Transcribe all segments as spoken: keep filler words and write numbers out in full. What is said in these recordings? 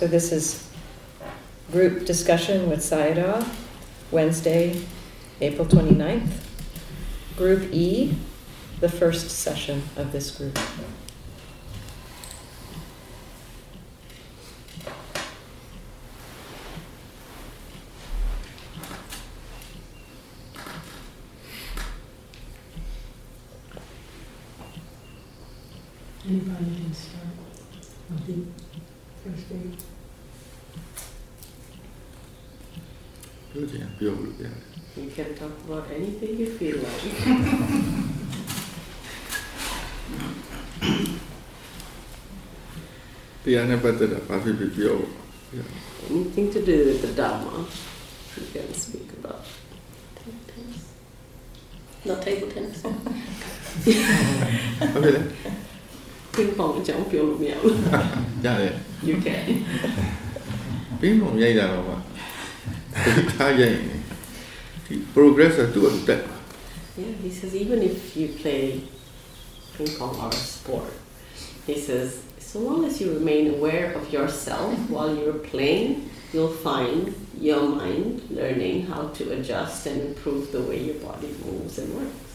So this is group discussion with Sayadaw, Wednesday, April twenty-ninth. Group E, the first session of this group. Anybody can start on the first day. Good, yeah, be able to, yeah. You can talk about anything you feel like. Anything to do with the Dhamma, you can speak about. Table tennis? Not table tennis. Ping pong, jump, you'll be out. You can. Ping pong, yay, Dhamma. Progress to a step. Yeah, he says, even if you play ping pong or a sport, he says, so long as you remain aware of yourself while you're playing, you'll find your mind learning how to adjust and improve the way your body moves and works.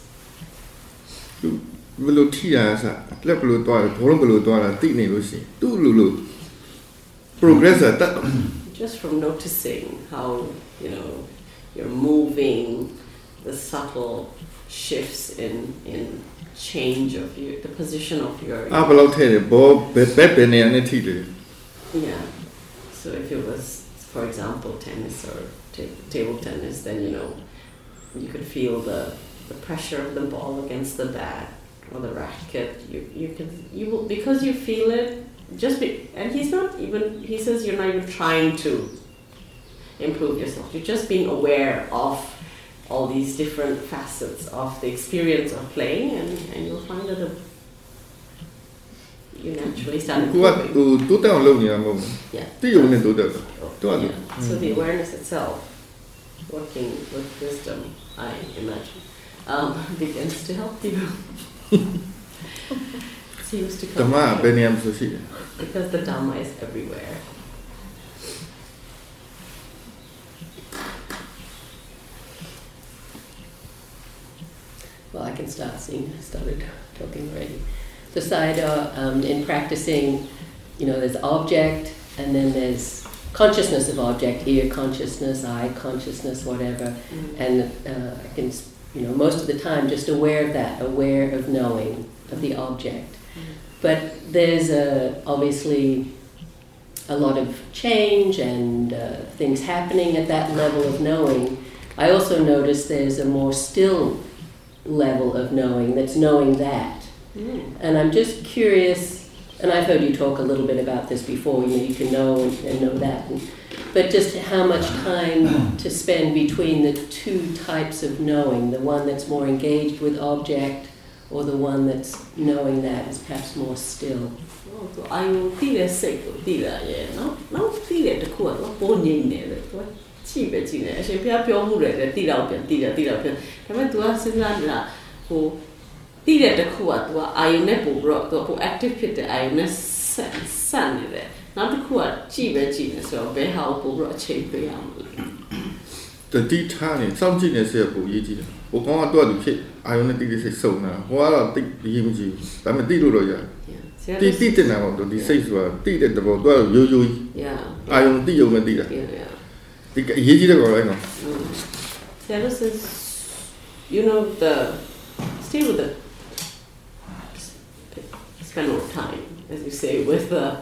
Just from noticing how, you know, you're moving, the subtle shifts in in change of your, the position of your... Ah, but I'll tell you, yeah. So if it was, for example, tennis or t- table tennis, then, you know, you could feel the, the pressure of the ball against the bat or the racket. You you can, you will, because you feel it, just be, and he's not even, he says you're not even trying to improve yourself. You're just being aware of all these different facets of the experience of playing, and, and you'll find that the, you naturally start improving. Yeah. Yeah. So the awareness itself, working with wisdom, I imagine, um, begins to help you. Seems to come because the Dhamma is everywhere. Well, I can start seeing, I started talking already. So Sayadaw, um, in practicing, you know, there's object, and then there's consciousness of object, ear consciousness, eye consciousness, whatever. Mm-hmm. And uh, I can, you know, most of the time just aware of that, aware of knowing of the object. Mm-hmm. But there's a, obviously a lot of change and uh, things happening at that level of knowing. I also notice there's a more still level of knowing, that's knowing that. Mm. And I'm just curious, and I've heard you talk a little bit about this before, you know, you can know and, and know that, and, but just how much time to spend between the two types of knowing, the one that's more engaged with object or the one that's knowing that is perhaps more still. I will be there, say, be there, yeah, no, no, be there, the court, no, born in there, the Sayadaw says, you know, the stay with the, spend more time, as you say, with the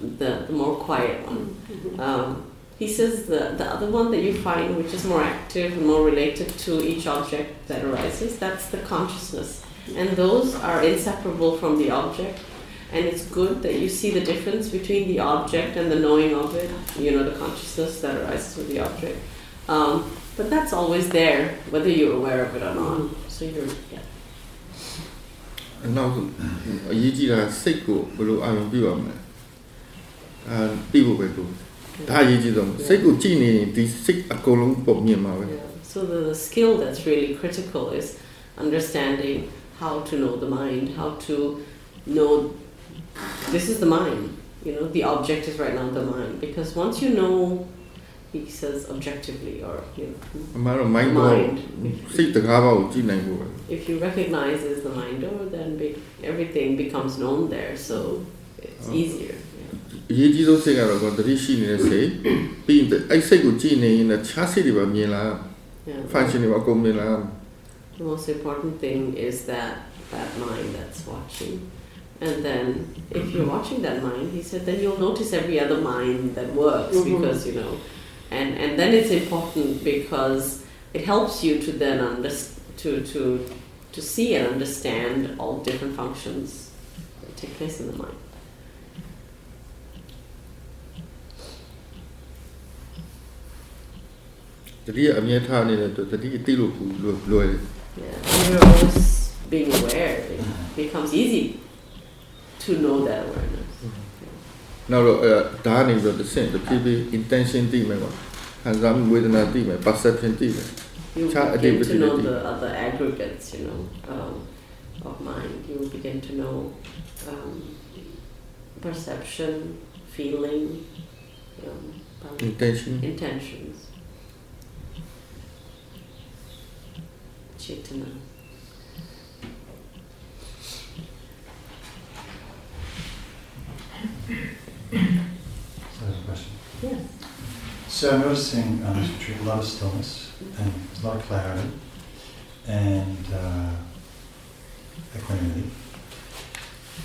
the, the more quiet one. Mm-hmm. Um, he says the, the other one that you find, which is more active and more related to each object that arises, that's the consciousness. And those are inseparable from the object. And it's good that you see the difference between the object and the knowing of it, you know, the consciousness that arises with the object. Um, but that's always there, whether you're aware of it or not. So you're, yeah. And now, yeah. So the skill that's really critical is understanding how to know the mind, how to know. This is the mind. you know, the object is right now the mind. Because once you know, he says objectively, or, you know, mind, mind. If you recognize is the mind or, then be, everything becomes known there, so it's oh. easier. Yeah. Yeah, the most important thing is that that mind that's watching. And then if you're watching that mind, he said, then you'll notice every other mind that works, mm-hmm. because, you know, and, and then it's important because it helps you to then under, to, to to see and understand all different functions that take place in the mind. Yeah, always being aware, it becomes easy to know that awareness. Now, uh, that is the same. The people intention team, and some Vedana team, perception team. You begin to know the other aggregates, you know, um, of mind. You begin to know um, perception, feeling, you know, intention, intentions. Chetana. So I have a question. Yeah. So I'm noticing on this retreat a lot of stillness and a lot of clarity and uh, equanimity.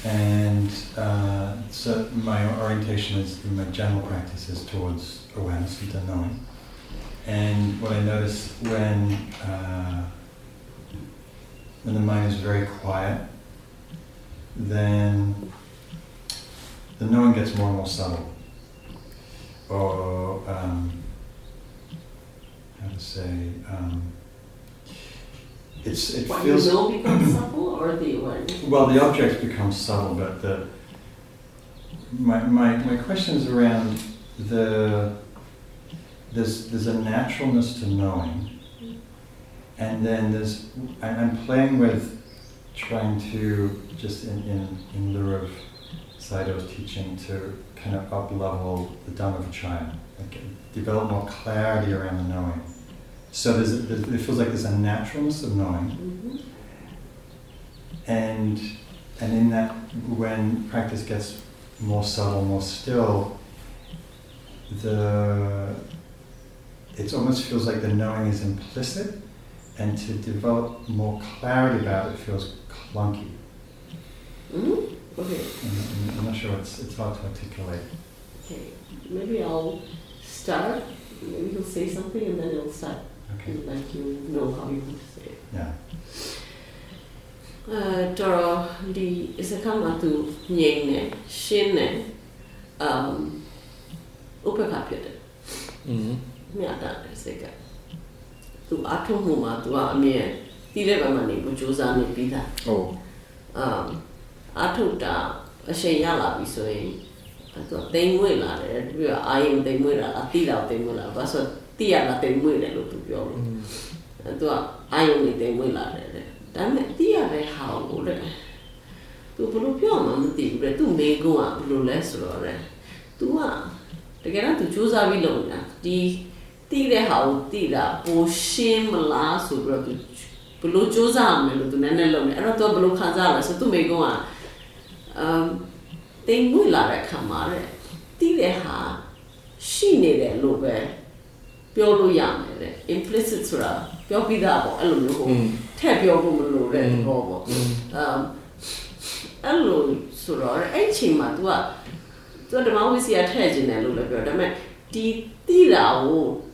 And uh, so my orientation is, my general practice is towards awareness and to knowing. And what I notice when uh, when the mind is very quiet, then the knowing gets more and more subtle. Or, um, how to say, um, it's, it when feels... When the will becomes subtle, or the awareness? Well, the objects become subtle, but the... My, my, my question is around the... There's, there's a naturalness to knowing. And then there's, I'm playing with trying to, just in, in, in lieu of Saidow's teaching, to kind of up-level the Dhamma of a child, like develop more clarity around the knowing. So there's, a, there's it feels like there's a naturalness of knowing. Mm-hmm. And and in that, when practice gets more subtle, more still, the it almost feels like the knowing is implicit. And to develop more clarity about it feels clunky. Mm-hmm. Okay. I'm, I'm not sure, it's, it's hard to articulate. Okay, maybe I'll start, maybe he'll say something and then he'll start. Okay. Like you know how you want to say it. Yeah. Uh, Doro, di isakama tu nyene, shene, um, upekapyade. Mm-hmm. Miata, isaka. Oh. Um, Um,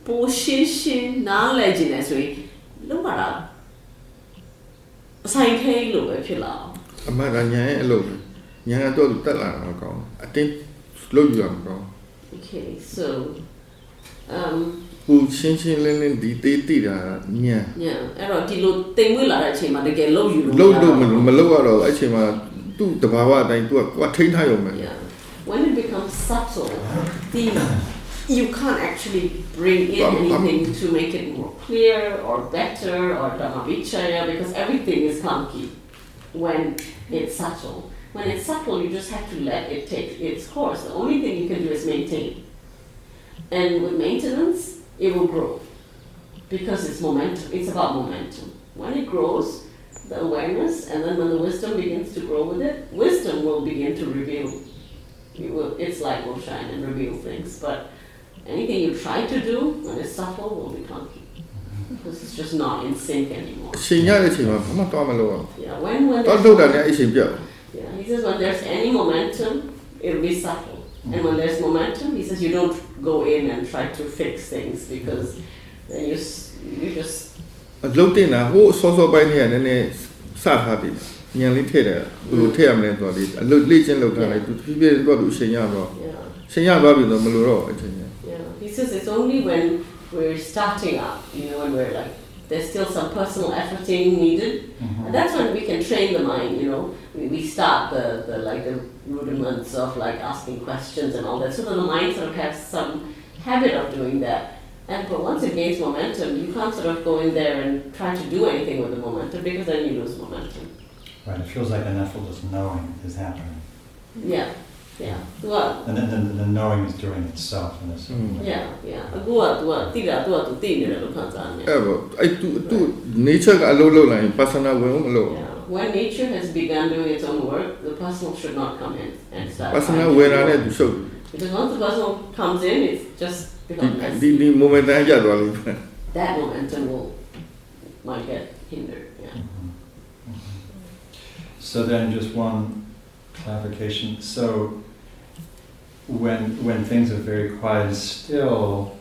Po shin shin na legend as we look at a psychic look at you. A marana alone. Yana told Tala, I think slow you go. Okay, so, um, who shin shin linen di tira, yeah, yeah, and I look thing will at him and again low you low domain, Malora, Achima, do the power that do what thing I own. Yeah, when it becomes subtle, the you can't actually bring in anything to make it more clear or better or Dhammavichaya, because everything is clunky when it's subtle. When it's subtle, you just have to let it take its course. The only thing you can do is maintain. And with maintenance, it will grow. Because it's momentum. It's about momentum. When it grows, the awareness, and then when the wisdom begins to grow with it, wisdom will begin to reveal. It will, its light will shine and reveal things. But anything you try to do, when it's subtle, will be clunky. Because it's just not in sync anymore. Yeah, when, when yeah, he says when there's any momentum, it'll be subtle. And when there's momentum, he says you don't go in and try to fix things, because then you, you just... Yeah. Yeah. He says it's only when we're starting up, you know, when we're like, there's still some personal efforting needed. Mm-hmm. And that's when we can train the mind, you know. We, we start the, the like the rudiments of like asking questions and all that. So that the mind sort of has some habit of doing that. And but once it gains momentum, you can't sort of go in there and try to do anything with the momentum, because then you lose momentum. Right, it feels like an effortless knowing is happening. Yeah. Yeah. And then the, the knowing is doing itself in a certain way. Yeah, yeah. Yeah. When nature has begun doing its own work, the personal should not come in and start. Because once the personal comes in, it's just becomes messy. That momentum will might get hindered. Yeah. Mm-hmm. Mm-hmm. So then just one clarification. So when when things are very quiet and still,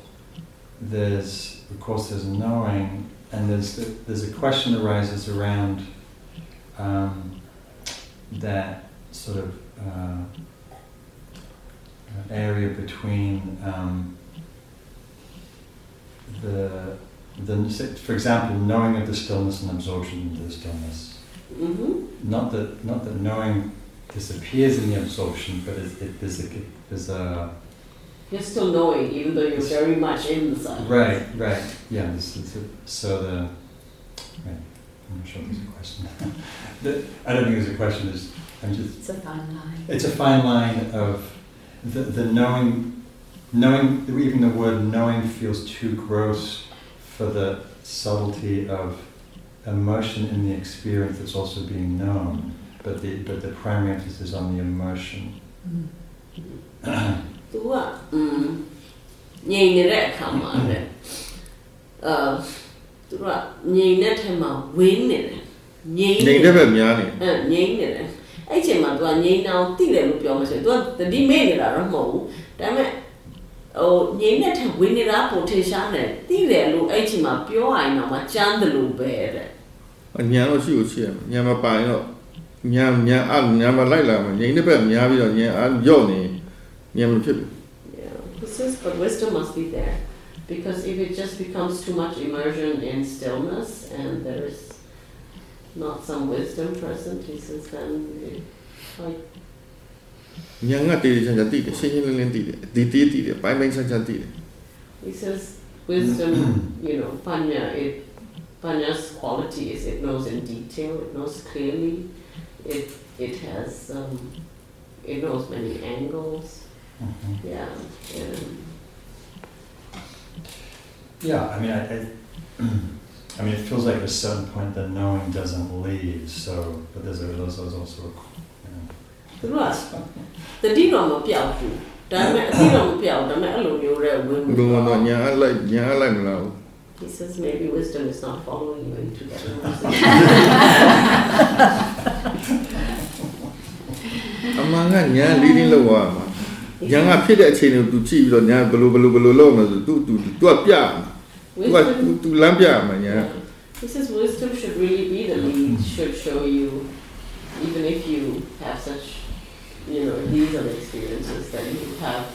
there's of course there's knowing, and there's the, there's a question that arises around um, that sort of uh, area between um, the the for example knowing of the stillness and absorption into the stillness. Mm-hmm. Not that not that knowing disappears in the absorption, but it, it, there's, a, there's a... You're still knowing, even though you're very much in the silence. Right, right, yeah. This, this, so the... Right, I'm not sure there's a question. the, I don't think there's a question. It's, I'm just, it's a fine line. It's a fine line of the, the knowing, knowing, even the word knowing feels too gross for the subtlety of emotion in the experience that's also being known. But the but the primary emphasis is on the emotion. What? Hmm. That come on it. Uh, what? That time I win it. That time I win it. I just my that win now. Think that we are saying that the day made it are more. That means oh, that time win it are potential. Think that we I just my pure I now my chance to bear. I know you see. I know by now. Yeah, he says, but wisdom must be there, because if it just becomes too much immersion in stillness and there is not some wisdom present, he says, then like he says, wisdom, you know, Panya, it, Panya's quality is it knows in detail, it knows clearly. It it has um, it knows many angles. Mm-hmm. Yeah. Um, yeah. I mean, I, I, I mean, it feels like at a certain point that knowing doesn't leave. So, but there's, there's also a. The Tidanma piao tu. Tidanma piao. Tidanma alone you are alone. He says maybe wisdom is not following you into that. He says wisdom should really be the lead, should show you, even if you have such, you know, these other experiences that you have.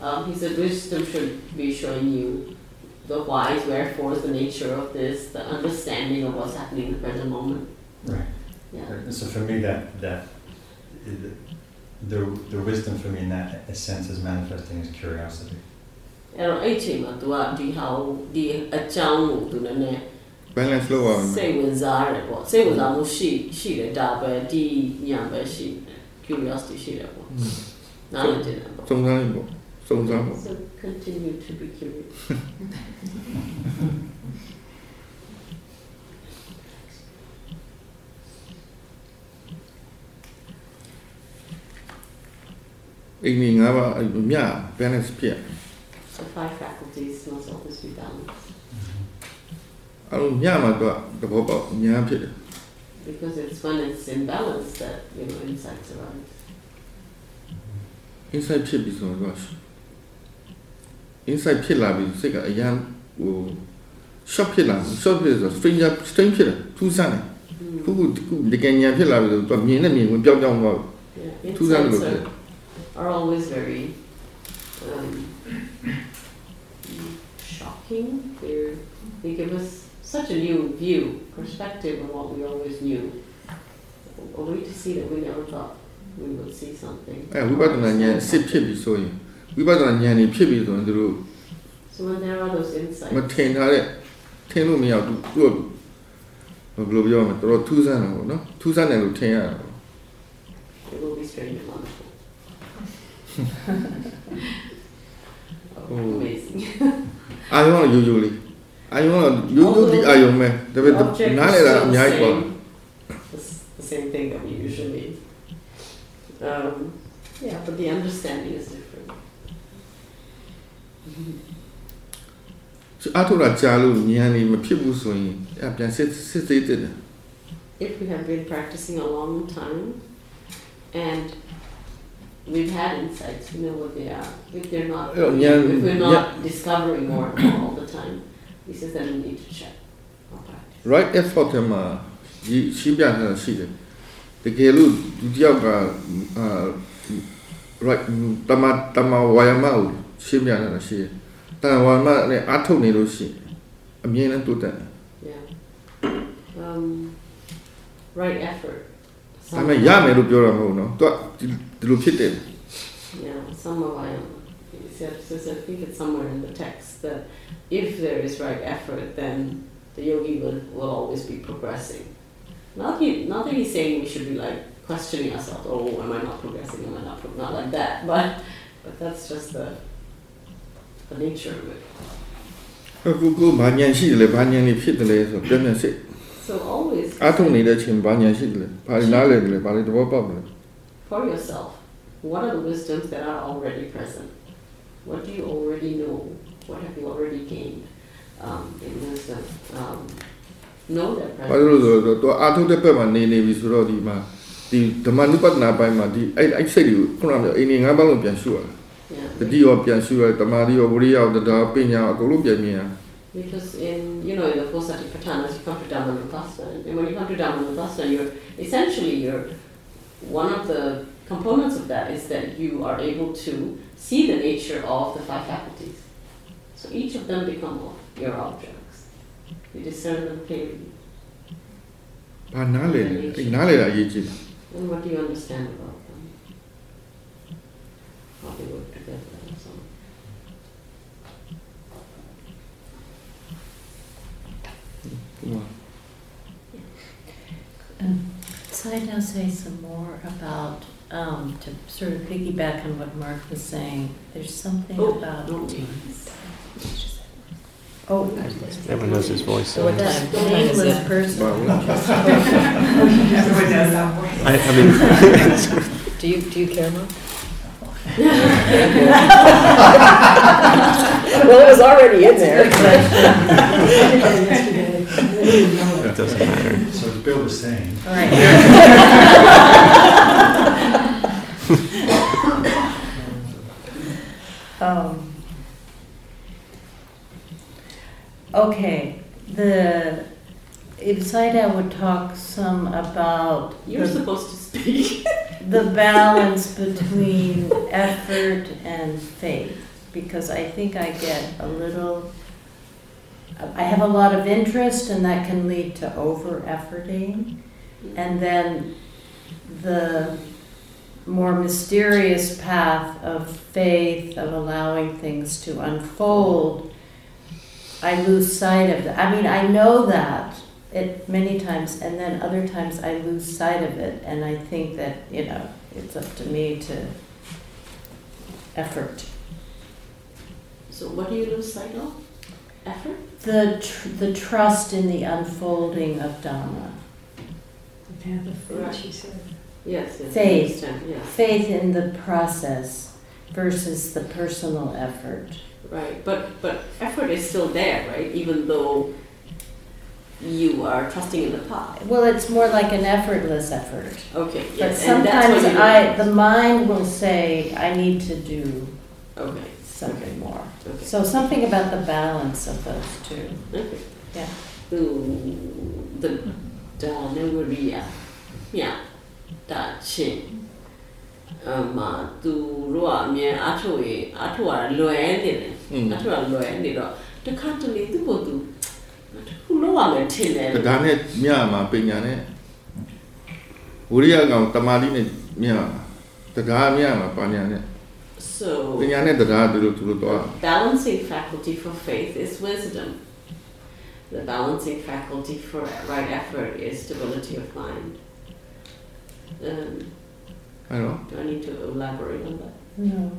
Um, he said wisdom should be showing you the whys, wherefores, the nature of this, the understanding of what's happening in the present moment. Right. Yeah. Right. So for me, that that the the wisdom for me in that sense is manifesting as curiosity. Balance curiosity shira. Knowledge in So continue to be curious. So five faculties must always be balanced. Because it's when it's imbalanced that, you know, insights arise. Insight should be so much. Inside pillar is like a young shop pillar, shop is a stranger, stranger, two sun. Who could begin your pillar with a mean enemy with your young world? Two sun are always very um, shocking. They're, they give us such a new view, perspective on what we always knew. A way to see that we never thought we would see something. Yeah, we better not sit here, so you. So when there are those insights, it will be strange and wonderful. Oh, amazing. I want usually. I want usually I am man. The object is the same thing that we usually. Um, yeah, but the understanding is different. If we have been practicing a long time and we've had insights, we know what they are. If they're not, if we're not discovering more all the time, he says that we need to check our practice. Right effort, ma, you should be able to see it. The Gelu, yoga, right, Tama Tama Wayamau. Yeah. Um, right effort. Some yeah, somewhere I think it's somewhere in the text that if there is right effort, then the yogi will, will always be progressing. Not, he, not that he's saying we should be like questioning ourselves, oh, am I not progressing? Am I not pro-? Not like that, but but that's just the the nature of it. So always for yourself, what are the wisdoms that are already present? What do you already know? What have you already gained um, in wisdom? Um, know that presence. Yeah, because, because in, you know, in the four Satipatthanas, you come to Dhammanupassana, and when you come to Dhammanupassana, you're essentially you're one of the components of that is that you are able to see the nature of the five faculties. So each of them become your objects. You discern them clearly. And what do you understand about it? How they work together and so on. Um, so I now say some more about, um, to sort of piggyback on what Mark was saying, there's something oh, about... Oh, oh everyone knows his voice. So what that nameless person... Everyone knows that voice. Do you, do you care, Mark? Well, it was already in there. It doesn't matter. So as Bill was saying. All right. um, okay. The Sayadaw would talk some about. You're the, supposed to speak. The balance between effort and faith, because I think I get a little, I have a lot of interest and that can lead to over-efforting. And then the more mysterious path of faith, of allowing things to unfold, I lose sight of that. I mean, I know that. It many times, and then other times I lose sight of it, and I think that, you know, It's up to me to effort. So what do you lose sight of? Effort? The tr- the trust in the unfolding of Dhamma. Yeah, the faith, right. She said. Yes, yes, faith. Yeah. Faith in the process versus the personal effort. Right, but but effort is still there, right? Even though you are trusting in the path. Well, it's more like an effortless effort. Okay, yes. But sometimes and that's I the mind will say, I need to do okay. something okay. more. Okay. So something about the balance of those two. Okay. Yeah. Ooh, the Dhanavariya, yeah, Da Chin, Ma Tu Roa, Mia Atui, Atua Loendi, Atua Loendi, the Cantoni, the Bodu, who know I'm a tin. The Danet, Mia, my Pignane, Uriagam, Tamadine, Mia, the Gamia, Panya. So, the balancing faculty for faith is wisdom. The balancing faculty for right effort is stability of mind. Um, I know. Do I need to elaborate on that? No.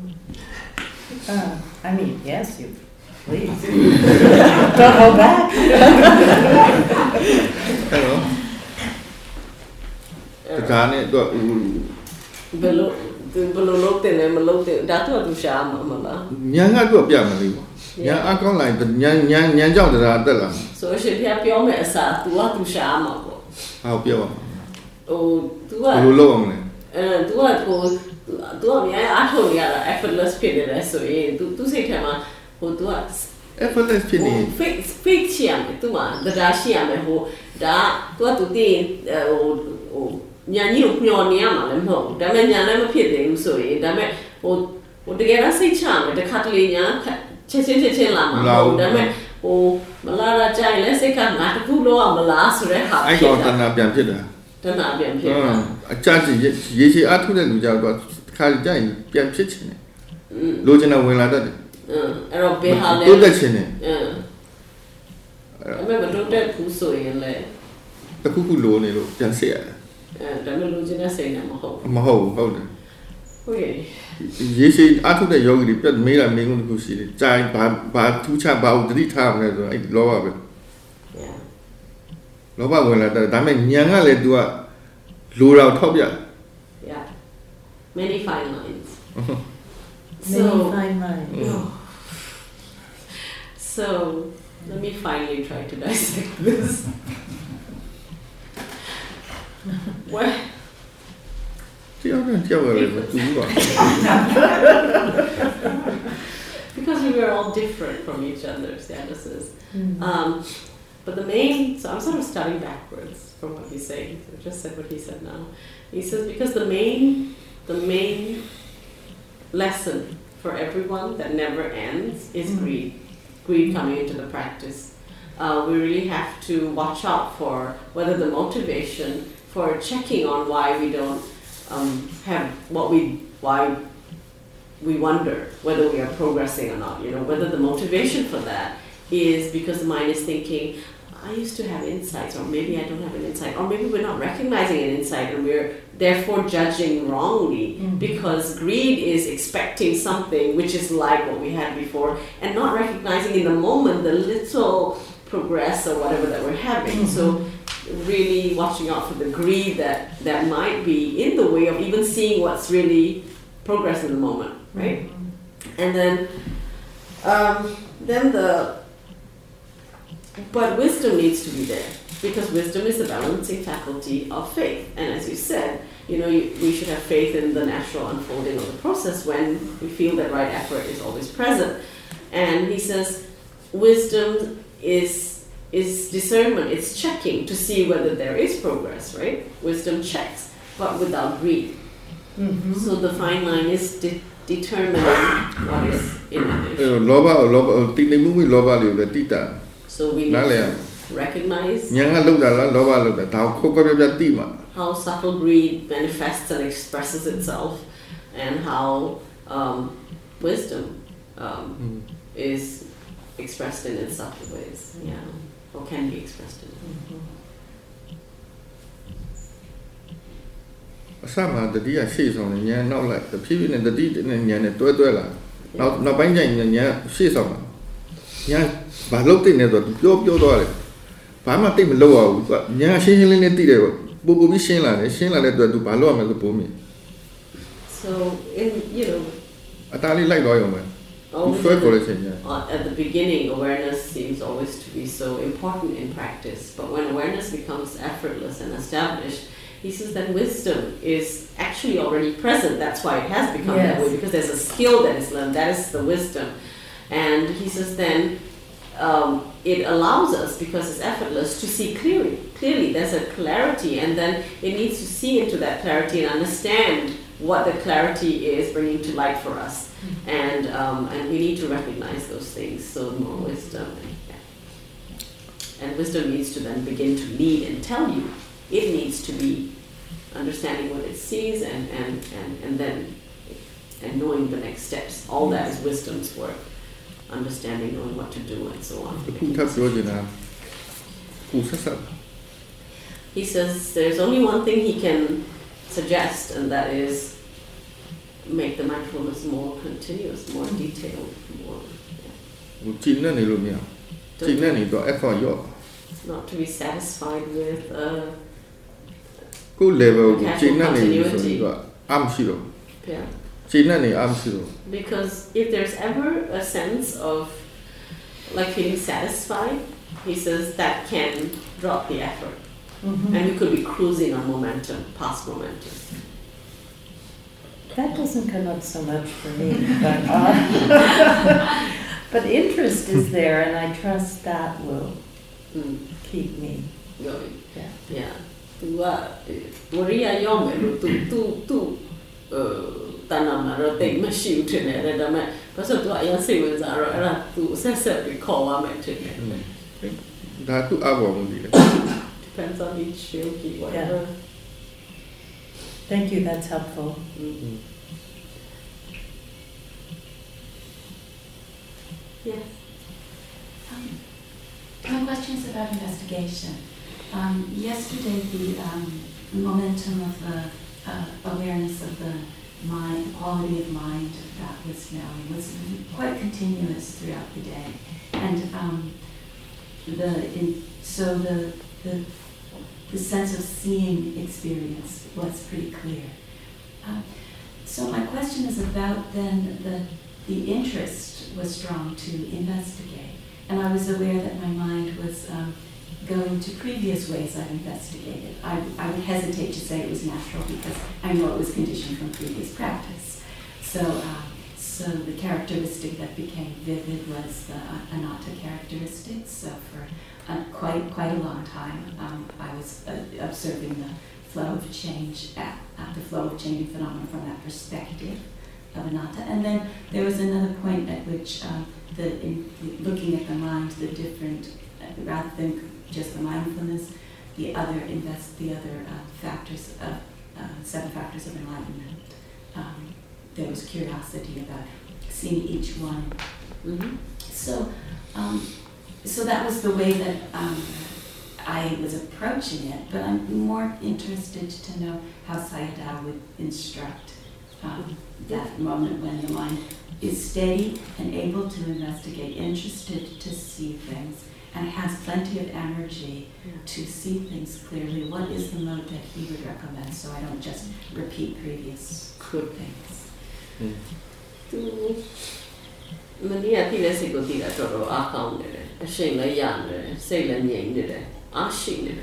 Uh, I mean, yes, you please. Don't hold back. I know. The Ghani, the below, the below, the below, the Dato Dusha, Mama. Nyanga do a piano. Yeah, like the young young young young. So, should have your mess to what to sham? How pure? Oh, do I? Do what goes to I told you, effortless pity, so to say, Tama, who do us? Effortless pity. Fix, fix him, to one, the Dashiam, who da, what to did, oh, Yanu, Yama, and home. Daman Yana pity, so it, Daman, oh, the Ganassi charm, the Catalina. Chetana lama, dame o malara chai le se ka ngat ku lo a mala so de ha. Ai ko tana pian phit da. Tana pian phit. A cha si ye si a thu de lu ja lo ka ji chai pian phit chin ne. Lo chin na win la tat de. Mm. Ai ro be ha le. Do tat chin ne. Mm. Ai me ma do tat ku so yin le. Ta ku ku lo ne lo pian se ya. Eh, da me lo chin na sai na ma ho. Ma ho, ho de. Okay. Yes, I took the yogi, but made a million goose, giant by two chap about three times. I love it. Yeah. Lova will let the diamond Yanga let do a Lura Tobia. Yeah. Many fine lines. So, many fine lines. Oh. So, let me finally try to dissect this. What? Because we were all different from each other, statuses. Mm-hmm. Um, but the main, so I'm sort of starting backwards from what he's saying. So I just said what he said now. He says because the main, the main lesson for everyone that never ends is mm-hmm. greed. Greed coming into the practice. Uh, we really have to watch out for whether the motivation for checking on why we don't Um, have what we why we wonder whether we are progressing or not. You know, whether the motivation for that is because the mind is thinking, I used to have insights, or maybe I don't have an insight, or maybe we're not recognizing an insight, and we're therefore judging wrongly mm-hmm. because greed is expecting something which is like what we had before, and not recognizing in the moment the little progress or whatever that we're having. Mm-hmm. So. Really watching out for the greed that, that might be in the way of even seeing what's really progress in the moment, right? Mm-hmm. And then, um, then the, but wisdom needs to be there because wisdom is the balancing faculty of faith. And as you said, you know, you, we should have faith in the natural unfolding of the process when we feel that right effort is always present. And he says, wisdom is is discernment, it's checking to see whether there is progress, right? Wisdom checks, but without greed. Mm-hmm. So the fine line is de- determining what is innovation. So we recognize how subtle greed manifests and expresses itself, and how um, wisdom um, mm. is expressed in its subtle ways. Yeah. Or can be expressed in it. Mm-hmm. So, in, you know, always, uh, at the beginning, awareness seems always to be so important in practice, but when awareness becomes effortless and established, he says that wisdom is actually already present. That's why it has become yes. that way, because there's a skill that is learned. That is the wisdom. And he says then um, it allows us, because it's effortless, to see clearly. Clearly, there's a clarity, and then it needs to see into that clarity and understand what the clarity is bringing to light for us. Mm-hmm. And um, and we need to recognize those things. So more wisdom. And, yeah. and wisdom needs to then begin to lead and tell you. It needs to be understanding what it sees and, and, and, and then and knowing the next steps. All that is wisdom's work. Understanding, knowing what to do, and so on. He says there's only one thing he can suggest, and that is make the mindfulness more continuous, more detailed, more. Yeah. Don't not to be satisfied with uh, continuity. Yeah. Because if there's ever a sense of like feeling satisfied, he says that can drop the effort. Mm-hmm. And we could be cruising on momentum, past momentum. That doesn't come up so much for me. But, uh, but interest is there, and I trust that will mm. keep me going. Yeah. Yeah. Mm. Depends on each yogi, whatever. Yeah. Thank you, that's helpful. Mm-hmm. Yes. Um, my question is about investigation. Um, yesterday, the um, momentum of the uh, awareness of the mind, quality of mind, that was now was quite continuous throughout the day, and um, the in, so the the The sense of seeing experience was pretty clear. Uh, so my question is about then the the interest was strong to investigate, and I was aware that my mind was um, going to previous ways I've investigated. I, I would hesitate to say it was natural because I know it was conditioned from previous practice. So uh, so the characteristic that became vivid was the Anatta characteristic. So for Uh, quite quite a long time, um, I was uh, observing the flow of change, at, uh, the flow of changing phenomena from that perspective of Anatta. And then there was another point at which uh, the in, looking at the mind, the different, uh, rather than just the mindfulness, the other invest, the other uh, factors, of, uh, seven factors of enlightenment. Um, there was curiosity about seeing each one. Mm-hmm. So. Um, So that was the way that um, I was approaching it, but I'm more interested to know how Sayadaw would instruct um, that moment when the mind is steady and able to investigate, interested to see things, and has plenty of energy yeah. to see things clearly. What is the mode that he would recommend so I don't just repeat previous good things? Yeah. Mm-hmm. A shame, a young, sailor named it, Ashin in it,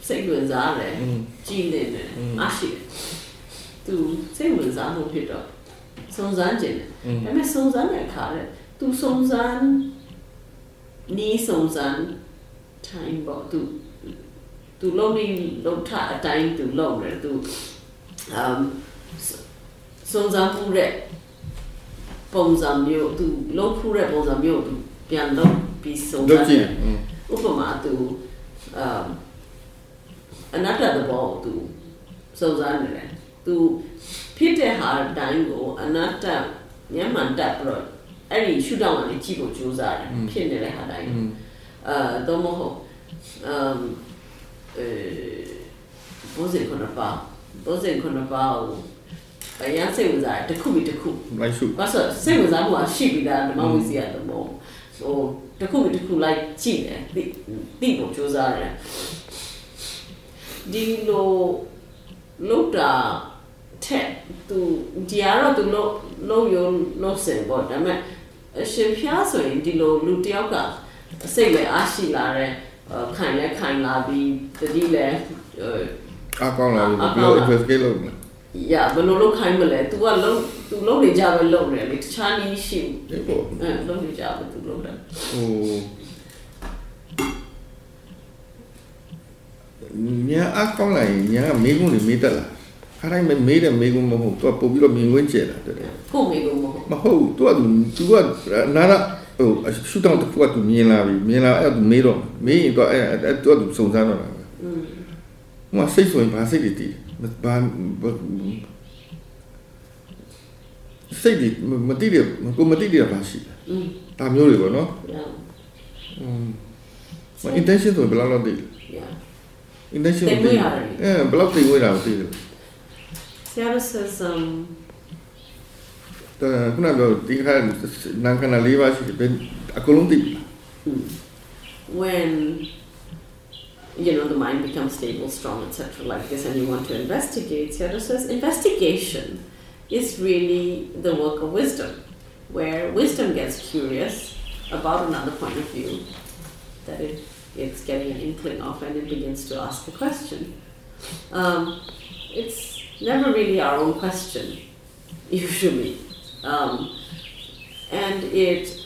Sailors are there, Jean in it, Ashin. Two sailors are no pit up. Sonsan Jin, and my Sonsan, I call it. Two Sonsan, knee Sonsan, time bought to lonely, low time to longer to Sonsan Puret, Ponsan Mule, to low Puret Ponsan Mule. Upama to another ball to Sozan to Peter Hard Dango, another Yaman Dapro, any shoodown and Chico Juzar, Pinere Hadang, Domoho, um, was it on a bar? Ozen Konabao. I am saying that the Kumi to Kum. I should. But so, same as I was sheep that the Mamuzi at the moment. So the Kumi to Kum like Chile, the people chose are. Dilo Lota Tap to Diara to know know your no same what I mean. She piasso in Dilo Lutioka. Say where Ashilare, kindly, kindly, the dealer. I can't have Yeah, but no, no, I'm a to load the Java loader. It's Chinese ship. Load the Java to loader. Yeah, I can't like, yeah, make only middle. Had I made a make on Moho to a popular being winter. Poor make on Moho to a Nana. Oh, I should not afford to me, Mila, I made on me, but I thought so. My sexual impassivity. But by say it material, material fashion. I'm your no? My intention to belong on it. Yeah. Intention to be out. Yeah, belong to without it. Seattle says, um, the Kunago thing had Nankana Leva, she's been a column. When you know, the mind becomes stable, strong, et cetera like this, and you want to investigate, Sayadaw says investigation is really the work of wisdom, where wisdom gets curious about another point of view that it, it's getting an inkling of, and it begins to ask a question. Um, it's never really our own question, usually. Um, and it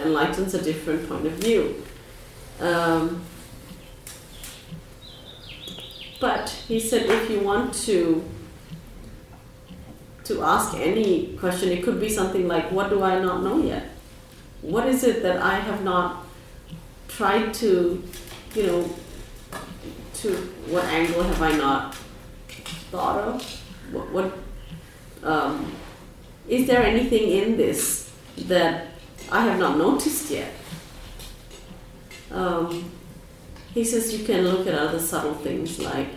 enlightens a different point of view. Um, But he said if you want to to ask any question, it could be something like, what do I not know yet? What is it that I have not tried to, you know, to what angle have I not thought of? What, what um, is there anything in this that I have not noticed yet? Um, He says you can look at other subtle things like,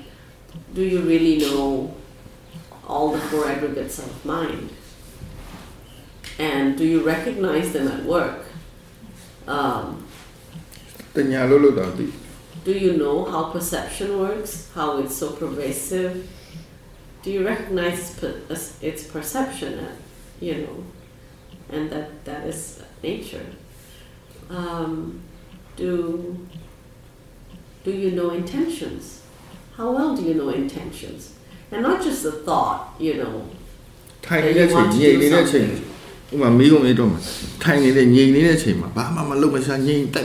do you really know all the four aggregates of mind? And do you recognize them at work? Um, do you know how perception works? How it's so pervasive? Do you recognize its perception? At, you know, and that, that is nature. Um, do... Do you know intentions? How well do you know intentions? And not just the thought, you know. That you want to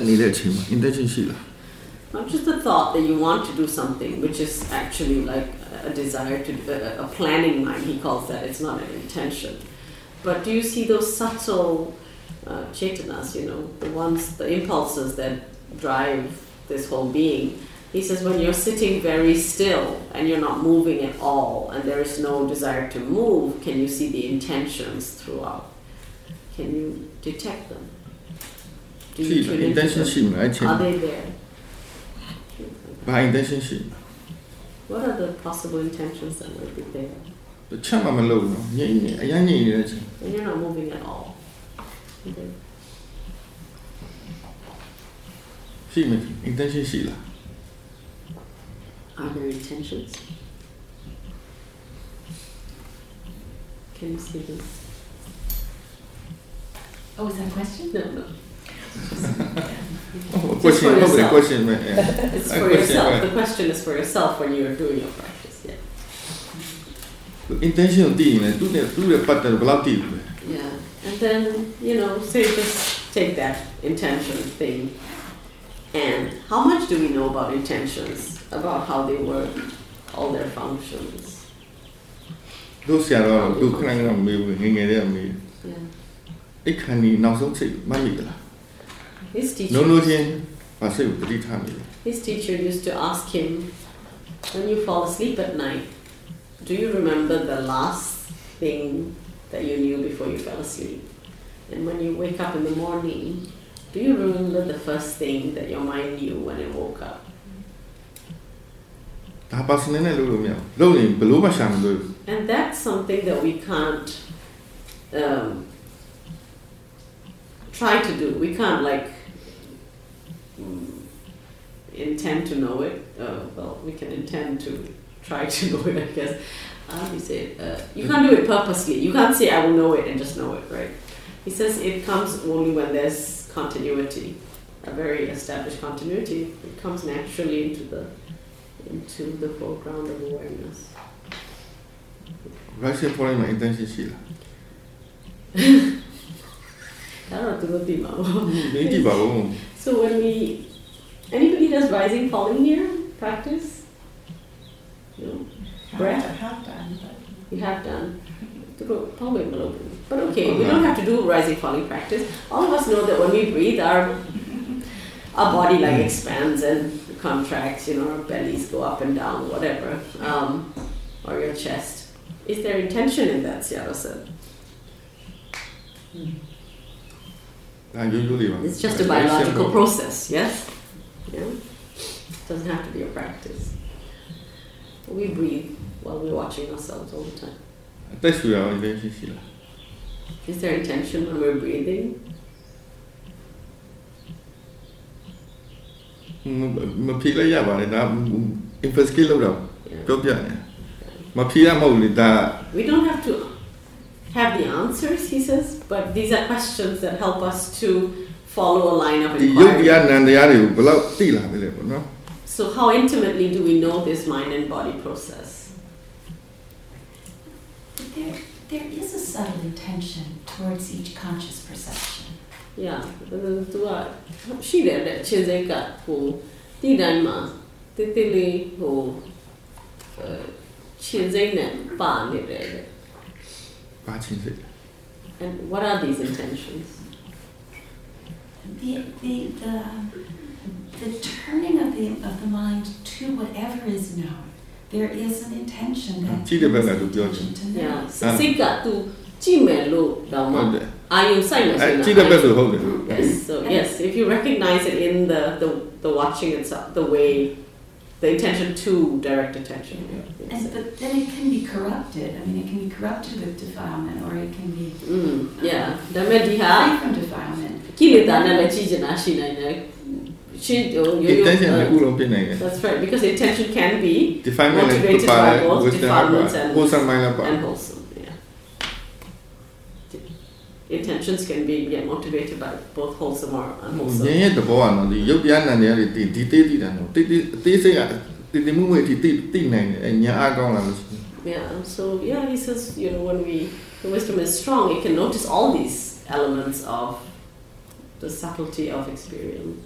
do something. Not just the thought that you want to do something, which is actually like a desire to, a, a planning mind, he calls that. It's not an intention. But do you see those subtle uh, chetanas, you know, the ones, the impulses that drive this whole being? He says when you're sitting very still and you're not moving at all and there is no desire to move, can you see the intentions throughout? Can you detect them? Do you see, intentions are they there? By intention, what are the possible intentions that might be there? And you're not moving at all. Okay. Intention. Are there intentions? Can you see this? Oh, is that a question? No, no. oh, a question, for yourself. Question right? Yeah. It's for question, yourself. Right? The question is for yourself when you're doing your practice. Yeah. The intention of doing it, do the pattern of yeah. And then, you know, say just take that intention thing. And how much do we know about intentions, about how they work, all their functions? Those are all do kind of me. It can be now something, Mammy. His teacher. No, no, his teacher used to ask him, when you fall asleep at night, do you remember the last thing that you knew before you fell asleep? And when you wake up in the morning, do you remember the first thing that your mind knew when it woke up? And that's something that we can't um, try to do. We can't like intend to know it. Uh, well, we can intend to try to know it, I guess. Uh, he said, uh, you can't do it purposely. You can't say, I will know it and just know it, right? He says it comes only when there's continuity, a very established continuity. It comes naturally into the into the foreground of awareness. That's So when we, anybody does rising, falling here practice? No. Breath? Have done. You have done. But okay, we don't have to do rising, falling practice. All of us know that when we breathe, our our body like expands and contracts, you know, our bellies go up and down, whatever, um, or your chest. Is there intention in that, Sayadaw said? It's just a biological process, yes? Yeah? It doesn't have to be a practice. We breathe while we're watching ourselves all the time. Is there intention when we're breathing? Yeah. We don't have to have the answers, he says, but these are questions that help us to follow a line of inquiry. So how intimately do we know this mind and body process? There, there is a subtle intention towards each conscious perception. Yeah. She did that. Chizeka ho, Tidanma, Titili ho, Chizene pa nirede. Pa chizene. And what are these intentions? The the the. The turning of the of the mind to whatever is known, there is an intention that is intention to know. Yes, so yes, if you recognize it in the, the, the watching itself, the way, the intention to direct attention. Yeah. And, but then it can be corrupted. I mean, it can be corrupted with defilement, or it can be mm, yeah. um, free from defilement. She, oh, you, uh, that's right, because intention can be defilement motivated by both defilements and wholesome. And wholesome, yeah. Intentions can be yeah, motivated by both wholesome or unwholesome. Yeah, so yeah, he says, you know, when we, the wisdom is strong, it can notice all these elements of the subtlety of experience.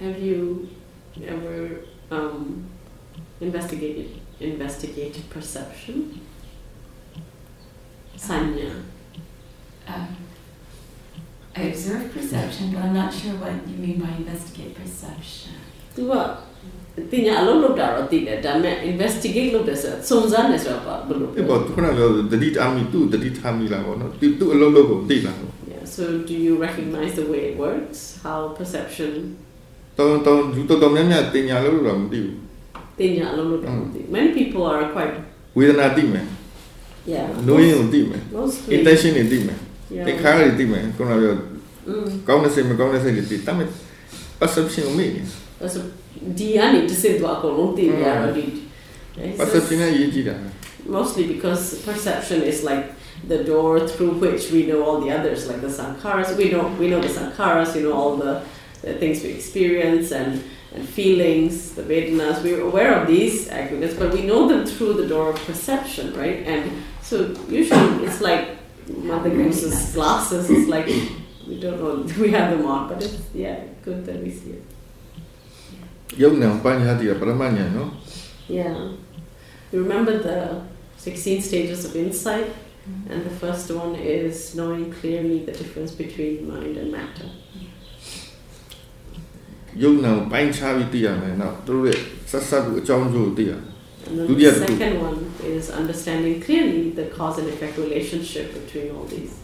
Have you ever um, investigated investigated perception? Sanya. Um, I observe perception, but I'm not sure what you mean by investigate perception. Investigate yeah, so do you recognize the way it works? How perception? Many people are quite yeah, most, most intention yeah. mm. Perception mostly because perception is like the door through which we know all the others, like the sankharas. We know we know the sankharas. You know all the, the things we experience and, and feelings, the vedanas. We're aware of these aggregates, but we know them through the door of perception, right? And so usually it's like Mother Goose's glasses. It's like we don't know we have them on, but it's yeah good that we see it. Yeah. You remember the sixteen stages of insight, mm-hmm. and the first one is knowing clearly the difference between mind and matter. And then the second one is understanding clearly the cause and effect relationship between all these.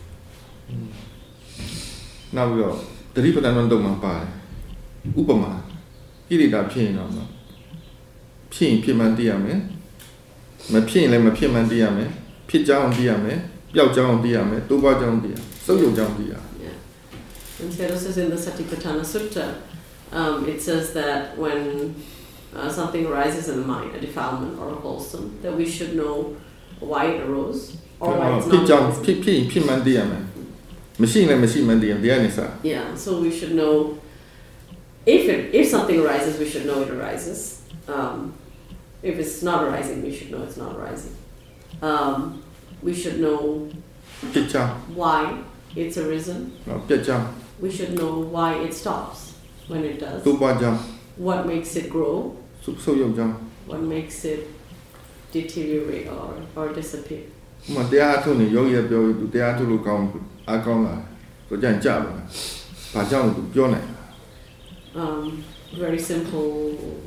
Now we go. The people that don't know Upama. He did that pain on them. Pain, pain, man, diame. My pain, like my pain, man, diame. Pit down, diame. Yao down, diame. Duba down, diame. So you down, diame. Yeah. And so this is in the Satipatthana Sutta. Um, it says that when uh, something arises in the mind, a defilement or a wholesome, that we should know why it arose or why it's not. Pit, pit, pit, man, diame. Machine and machine and the answer. Yeah, so we should know if it, if something arises, we should know it arises. Um, if it's not arising, we should know it's not arising. Um, we should know why it's arisen. We should know why it stops when it does. What makes it grow? What makes it deteriorate or, or disappear? Um, very simple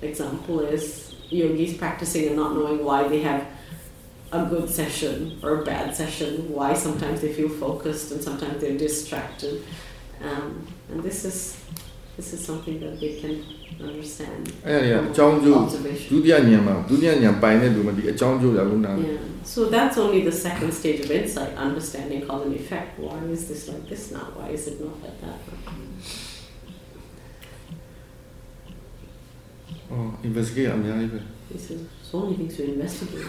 example is yogis practicing and not knowing why they have a good session or a bad session, why sometimes they feel focused and sometimes they're distracted. Um, and this is this is something that they can understand. Yeah, yeah. yeah. So that's only the second stage of insight, understanding cause and effect. Why is this like this now? Why is it not like that? Oh, investigate. This is so many things to investigate.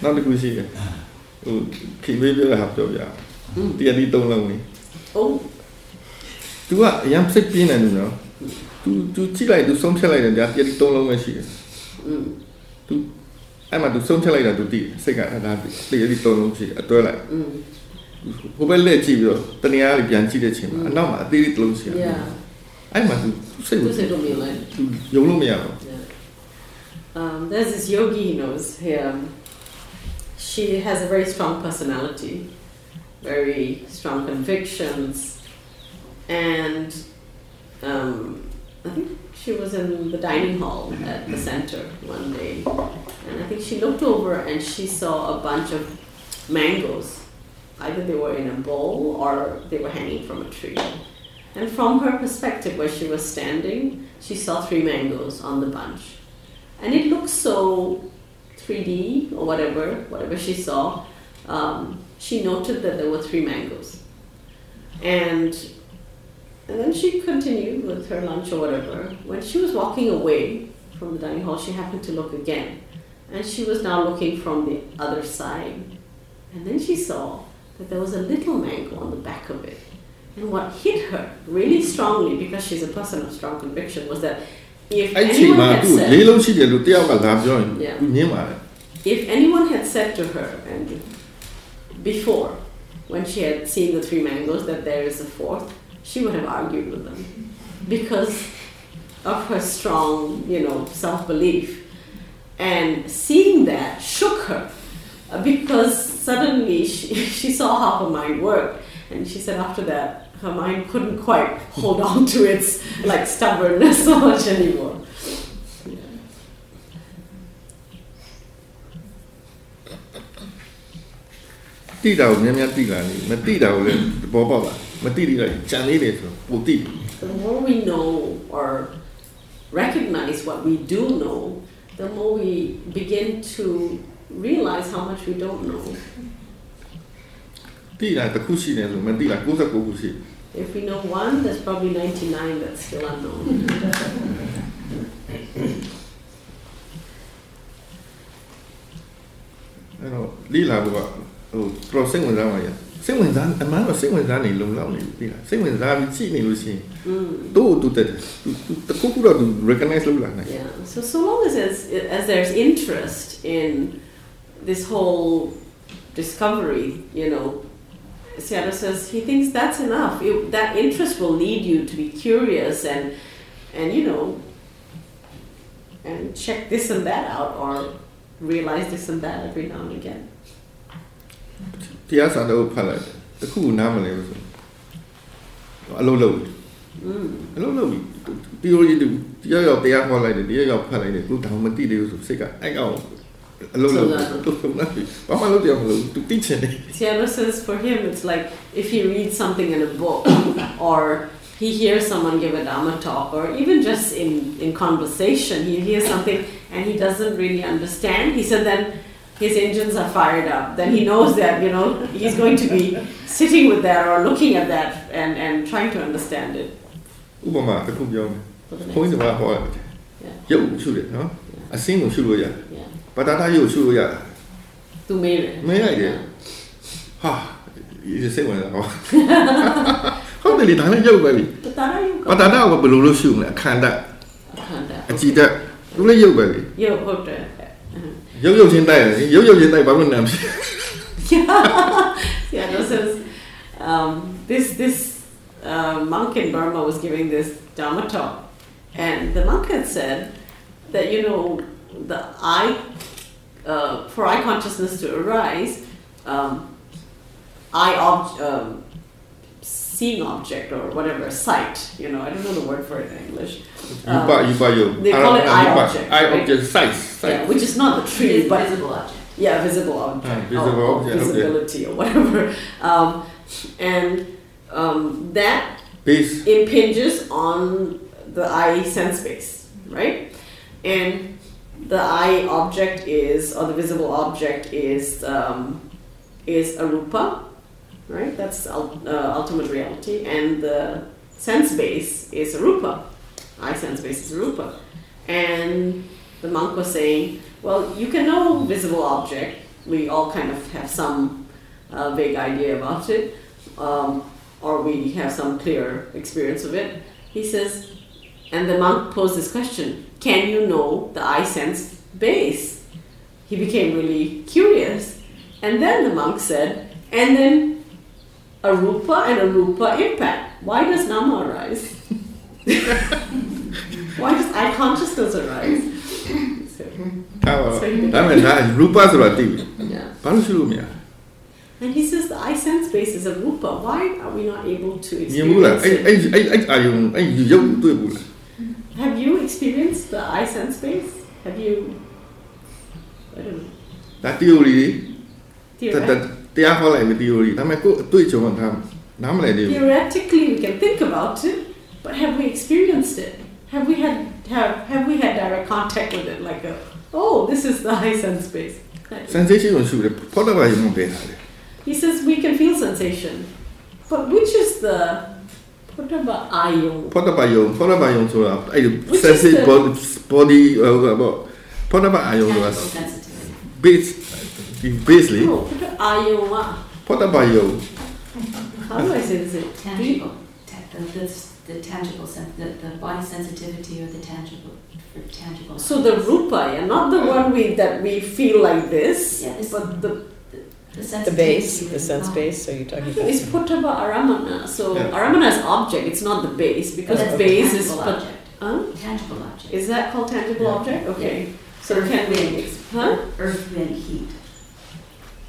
Not the question. Oh, keep really have to yeah. Tiadi tong lang ni. Oh. Do I am sick in and you know? Do do chill like do some chill like that, Tiadi tong lang machine. Mm. Do I'm at the some chill like that to the second that Tiadi tong lang shi at the like. Mm. Who will let you? Tania Bian chi de chim. And now I did it long shi. Yeah. I'm at the say what. You know me. Yeah. Um there's this yogi he knows here. She has a very strong personality. Very strong convictions, and um, I think she was in the dining hall at the center one day, and I think she looked over and she saw a bunch of mangoes. Either they were in a bowl or they were hanging from a tree, and from her perspective where she was standing, she saw three mangoes on the bunch, and it looked so three D or whatever, whatever she saw. Um, She noted that there were three mangoes, and and then she continued with her lunch or whatever. When she was walking away from the dining hall, she happened to look again, and she was now looking from the other side, and then she saw that there was a little mango on the back of it. And what hit her really strongly, because she's a person of strong conviction, was that if anyone had said, yeah, if anyone had said to her and before, when she had seen the three mangoes, that there is a fourth, she would have argued with them because of her strong, you know, self-belief. And seeing that shook her because suddenly she, she saw how her mind worked. And she said after that, her mind couldn't quite hold on to its, like, stubbornness so much anymore. The more we know or recognize what we do know, the more we begin to realize how much we don't know. If we know one, there's probably ninety-nine that's still unknown. I know. Lila. Oh, processing with that, yeah. Same with that, a man was same with that in Lumley. Same with that, it's in Lucy. Do to that, the Kukura to recognize Lumley. Yeah, so, so long as, as there's interest in this whole discovery, you know, Sayadaw says he thinks that's enough. It, that interest will lead you to be curious and, and, you know, and check this and that out or realize this and that every now and again. Mm. Tiago says for him it's like if he reads something in a book or he hears someone give a Dhamma talk or even just in, in conversation he hears something and he doesn't really understand. He said then his engines are fired up. Then he knows that, you know, he's going to be sitting with that or looking at that and, and trying to understand it. Ubama cái không giống. Không như mà hỏi. Dẫu chưa được nó. I sing cũng chưa được. But that I used to, yeah. To me, yeah. Ha, you say what? How many times you baby? But that I will lose you, I can't that. I see that. You lay you baby. You hold it. You use in there, you use in there, but when I'm. Yeah, no sense. Um, this this uh, monk in Burma was giving this Dhamma talk, and the monk had said that, you know, the I, uh, for I consciousness to arise, um, I ob- um, seeing object or whatever, sight, you know, I don't know the word for it in English. Um, you buy, you buy they call it I object, I right? object, sight, sight. Yeah, which is not the tree, but visible object. Yeah, visible object, yeah, visible or, object visibility or whatever. Um, and um, that Peace. impinges on the I sense space, right? And the eye object is, or the visible object is, um, is a rupa, right? That's uh, ultimate reality. And the sense base is a rupa. Eye sense base is a rupa. And the monk was saying, well, you can know visible object. We all kind of have some uh, vague idea about it, um, or we have some clear experience of it. He says, and the monk posed this question, can you know the I sense base? He became really curious. And then the monk said, and then a rupa and a rupa impact. Why does Nama arise? Why does I consciousness arise? So, so he and he says the I sense base is a rupa. Why are we not able to experience it? Have you experienced the I sense space? Have you? I don't know. That theory. Theoretically, we can think about it, but have we experienced it? Have we had have have we had direct contact with it? Like, a, oh, this is the I sense space. He says we can feel sensation, but which is the Putava ayong. Putava ayong. Putava ayong so I sensitive body body about Putava ayong was base basically. No, Putava ayong wa. Putava ayong. How do I say this? Tangible. The the tangible sense, the the body sensitivity or the tangible tangible. So the rupa, yeah, not the one we that we feel like this, yes, but the. The, the base, the sense base, so you're talking about... It's Putava Aramana, so yeah. Aramana is object, it's not the base, because oh, base okay. is... Tangible put- object. Huh? Tangible object. Is that called tangible yeah. object? Okay. Yeah. So earth, it can wind, be... Huh? Earth, wind, heat.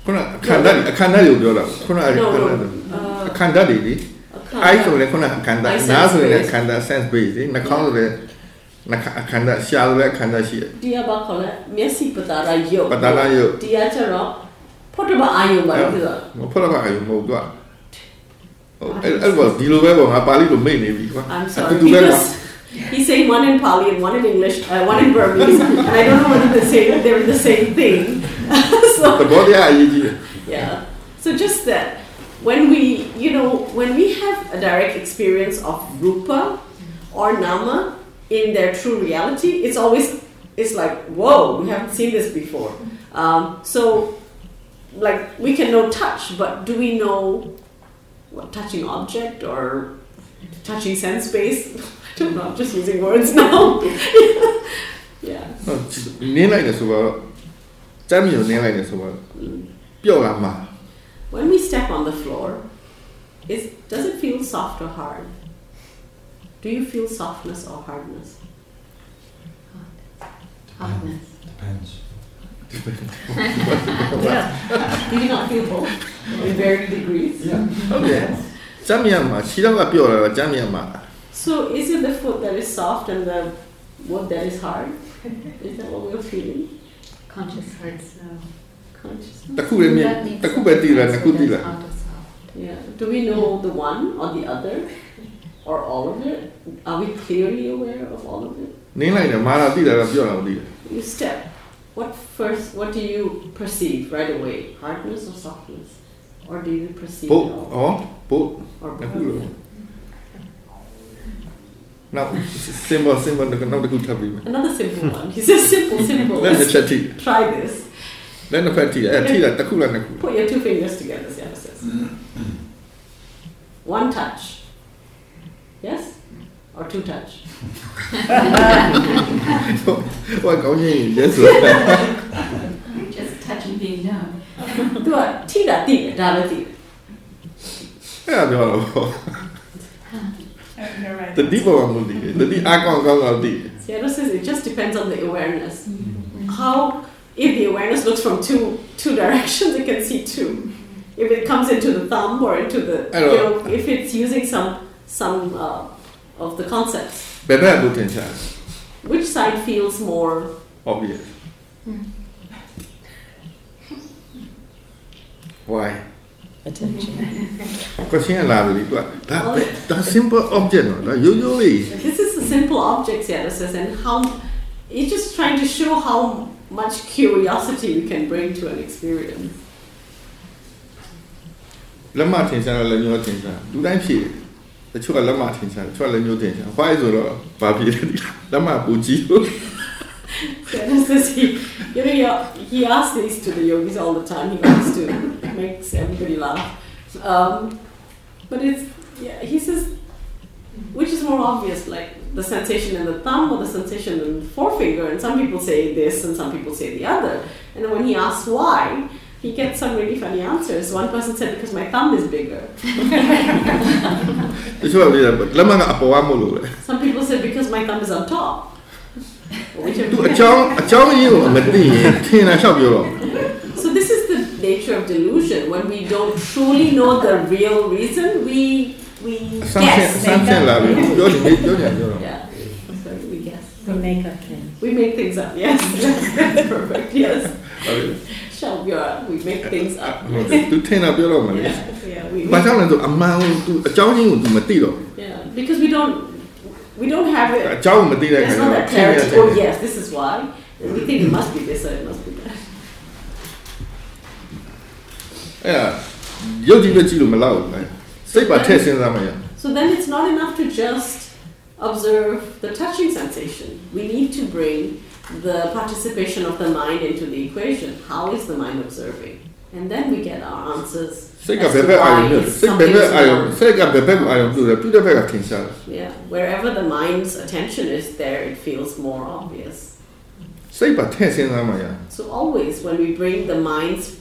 Kuna kandari, kandari udyola. Kuna kandari. Kandari, I so le kuna kandari, na so le kandari sense base, na kong le... Kandari, siya le kandari siya. Dia bakola, mesi patara yo. Patara yo. Dia charo. What about you? What about you? What about you? What about you? What I'm sorry, because he's saying one in Pali and one in English, uh, one in Burmese, and I don't know whether they say they're the same thing. So, yeah. So just that, when we, you know, when we have a direct experience of Rupa or Nama in their true reality, it's always, it's like, whoa, we haven't seen this before. Um, so... Like, we can know touch, but do we know what, touching object or touching sense space? I don't know, I'm just using words now. Yeah. When we step on the floor, is does it feel soft or hard? Do you feel softness or hardness? Hardness. Depends. Yeah. Did you not feel both? In varying degrees? Yeah. Okay. So is it the foot that is soft and the wood that is hard? Is that what we're feeling? conscious heart, so consciousness. Takubetira, takubetira, takubetira. Yeah. Do we know the one or the other, or all of it? Are we clearly aware of all of it? You step. What first? What do you perceive right away? Hardness or softness, or do you perceive both? Or both? Or both? Now, simple, simple, not the good time. Another simple one. He says, simple, simple. Let's try this. Then the put your two fingers together, Sayadaw says. One touch. Yes? Or two touch? Just touching being done. Tida, tida, dada, tida. Yeah, no. The deeper one will be. The deeper one will be. Sayadaw says it just depends on the awareness. How, if the awareness looks from two two directions, it can see two. If it comes into the thumb or into the, you know, if it's using some some uh, of the concepts. Which side feels more obvious? Hmm. Why? Attention. That simple object, usually. This is a simple object, Sayadaw says, and how it's just trying to show how much curiosity we can bring to an experience. Lama attention or lanyo attention. Do that shit. The chua lama attention, chua lanyo attention. Why is it baby? Lama buji. Sayadaw says he, you know, he asks these to the yogis all the time. He wants to. Makes everybody laugh, um, but it's yeah. He says, which is more obvious, like the sensation in the thumb or the sensation in the forefinger? And some people say this, and some people say the other. And then when he asks why, he gets some really funny answers. One person said, "Because my thumb is bigger." Some people said, "Because my thumb is on top." So this is the nature of delusion. When we don't truly know the real reason, we we guess. Yeah. So we guess. We make up things. We make things up. Yes, that's perfect. Yes. We make things up. Yeah. Yeah. We. Yeah. Because we don't we don't have it. There's not that clarity. Oh yes, this is why. And we think it must be this or it must be that. Yeah. So then it's not enough to just observe the touching sensation. We need to bring the participation of the mind into the equation. How is the mind observing? And then we get our answers. Yeah. Wherever the mind's attention is there, it feels more obvious. So always when we bring the mind's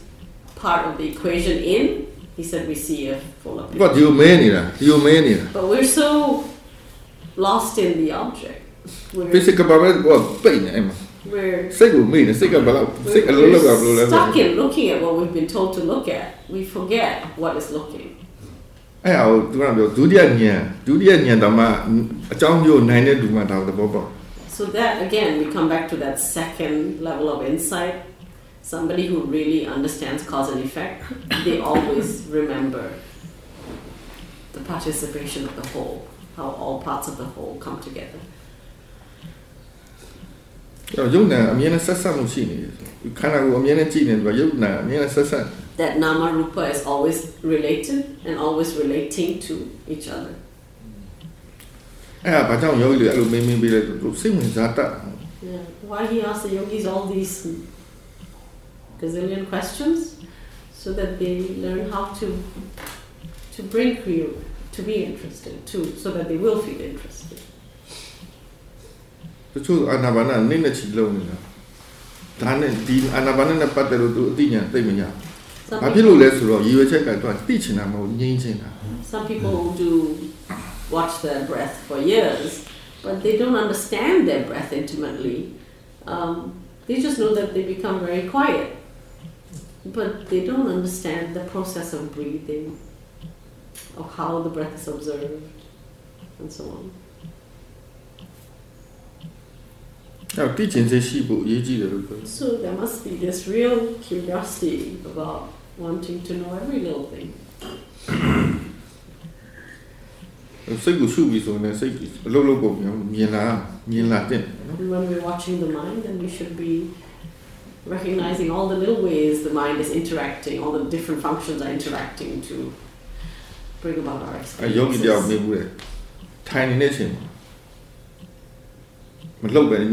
part of the equation in, he said we see a full application. But you mean you mean But we're so lost in the object. We're, we're, we're stuck in looking at what we've been told to look at. We forget what is looking. So that again, we come back to that second level of insight. Somebody who really understands cause and effect, they always remember the participation of the whole, how all parts of the whole come together. That Nama Rupa is always related and always relating to each other. Yeah. Why he asked the yogis all these Brazilian questions, so that they learn how to to bring you to be interested, to so that they will feel interested. Some people do watch their breath for years, but they don't understand their breath intimately. Um, they just know that they become very quiet. But they don't understand the process of breathing, of how the breath is observed, and so on. So there must be this real curiosity about wanting to know every little thing. And when we're watching the mind, then we should be recognizing all the little ways the mind is interacting, all the different functions are interacting to bring about our experiences. Mm.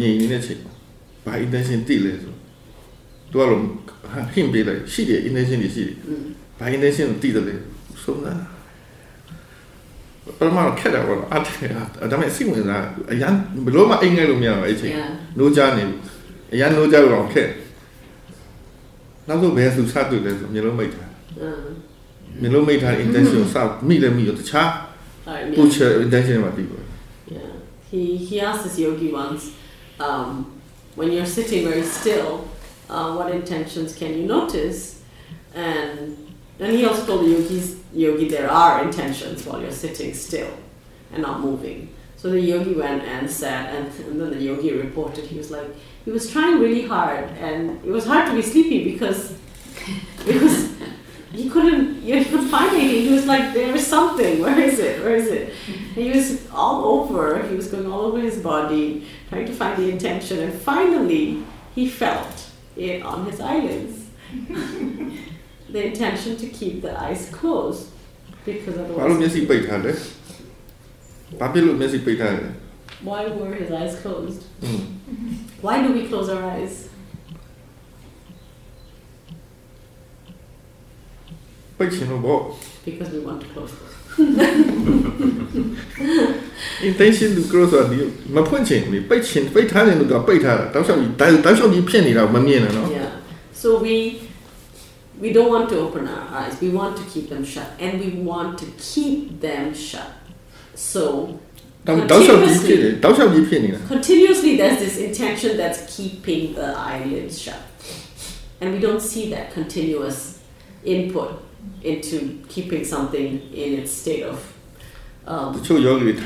He he asked this yogi once, um, when you're sitting very still, uh, what intentions can you notice? And and he also told the yogis, yogi, there are intentions while you're sitting still and not moving. So the yogi went and said, and, and then the yogi reported, he was like, he was trying really hard, and it was hard to be sleepy because because he couldn't, he couldn't find anything. He was like, there is something, where is it, where is it? He was all over, he was going all over his body, trying to find the intention, and finally he felt it on his eyelids. The intention to keep the eyes closed, because otherwise... Why were his eyes closed? Why do we close our eyes? Because we want to close them. Intention to close our eyes. Yeah. So we we don't want to open our eyes. We want to keep them shut, and we want to keep them shut. So continuously, continuously there's this intention that's keeping the eyelids shut, and we don't see that continuous input into keeping something in its state of um, some yogis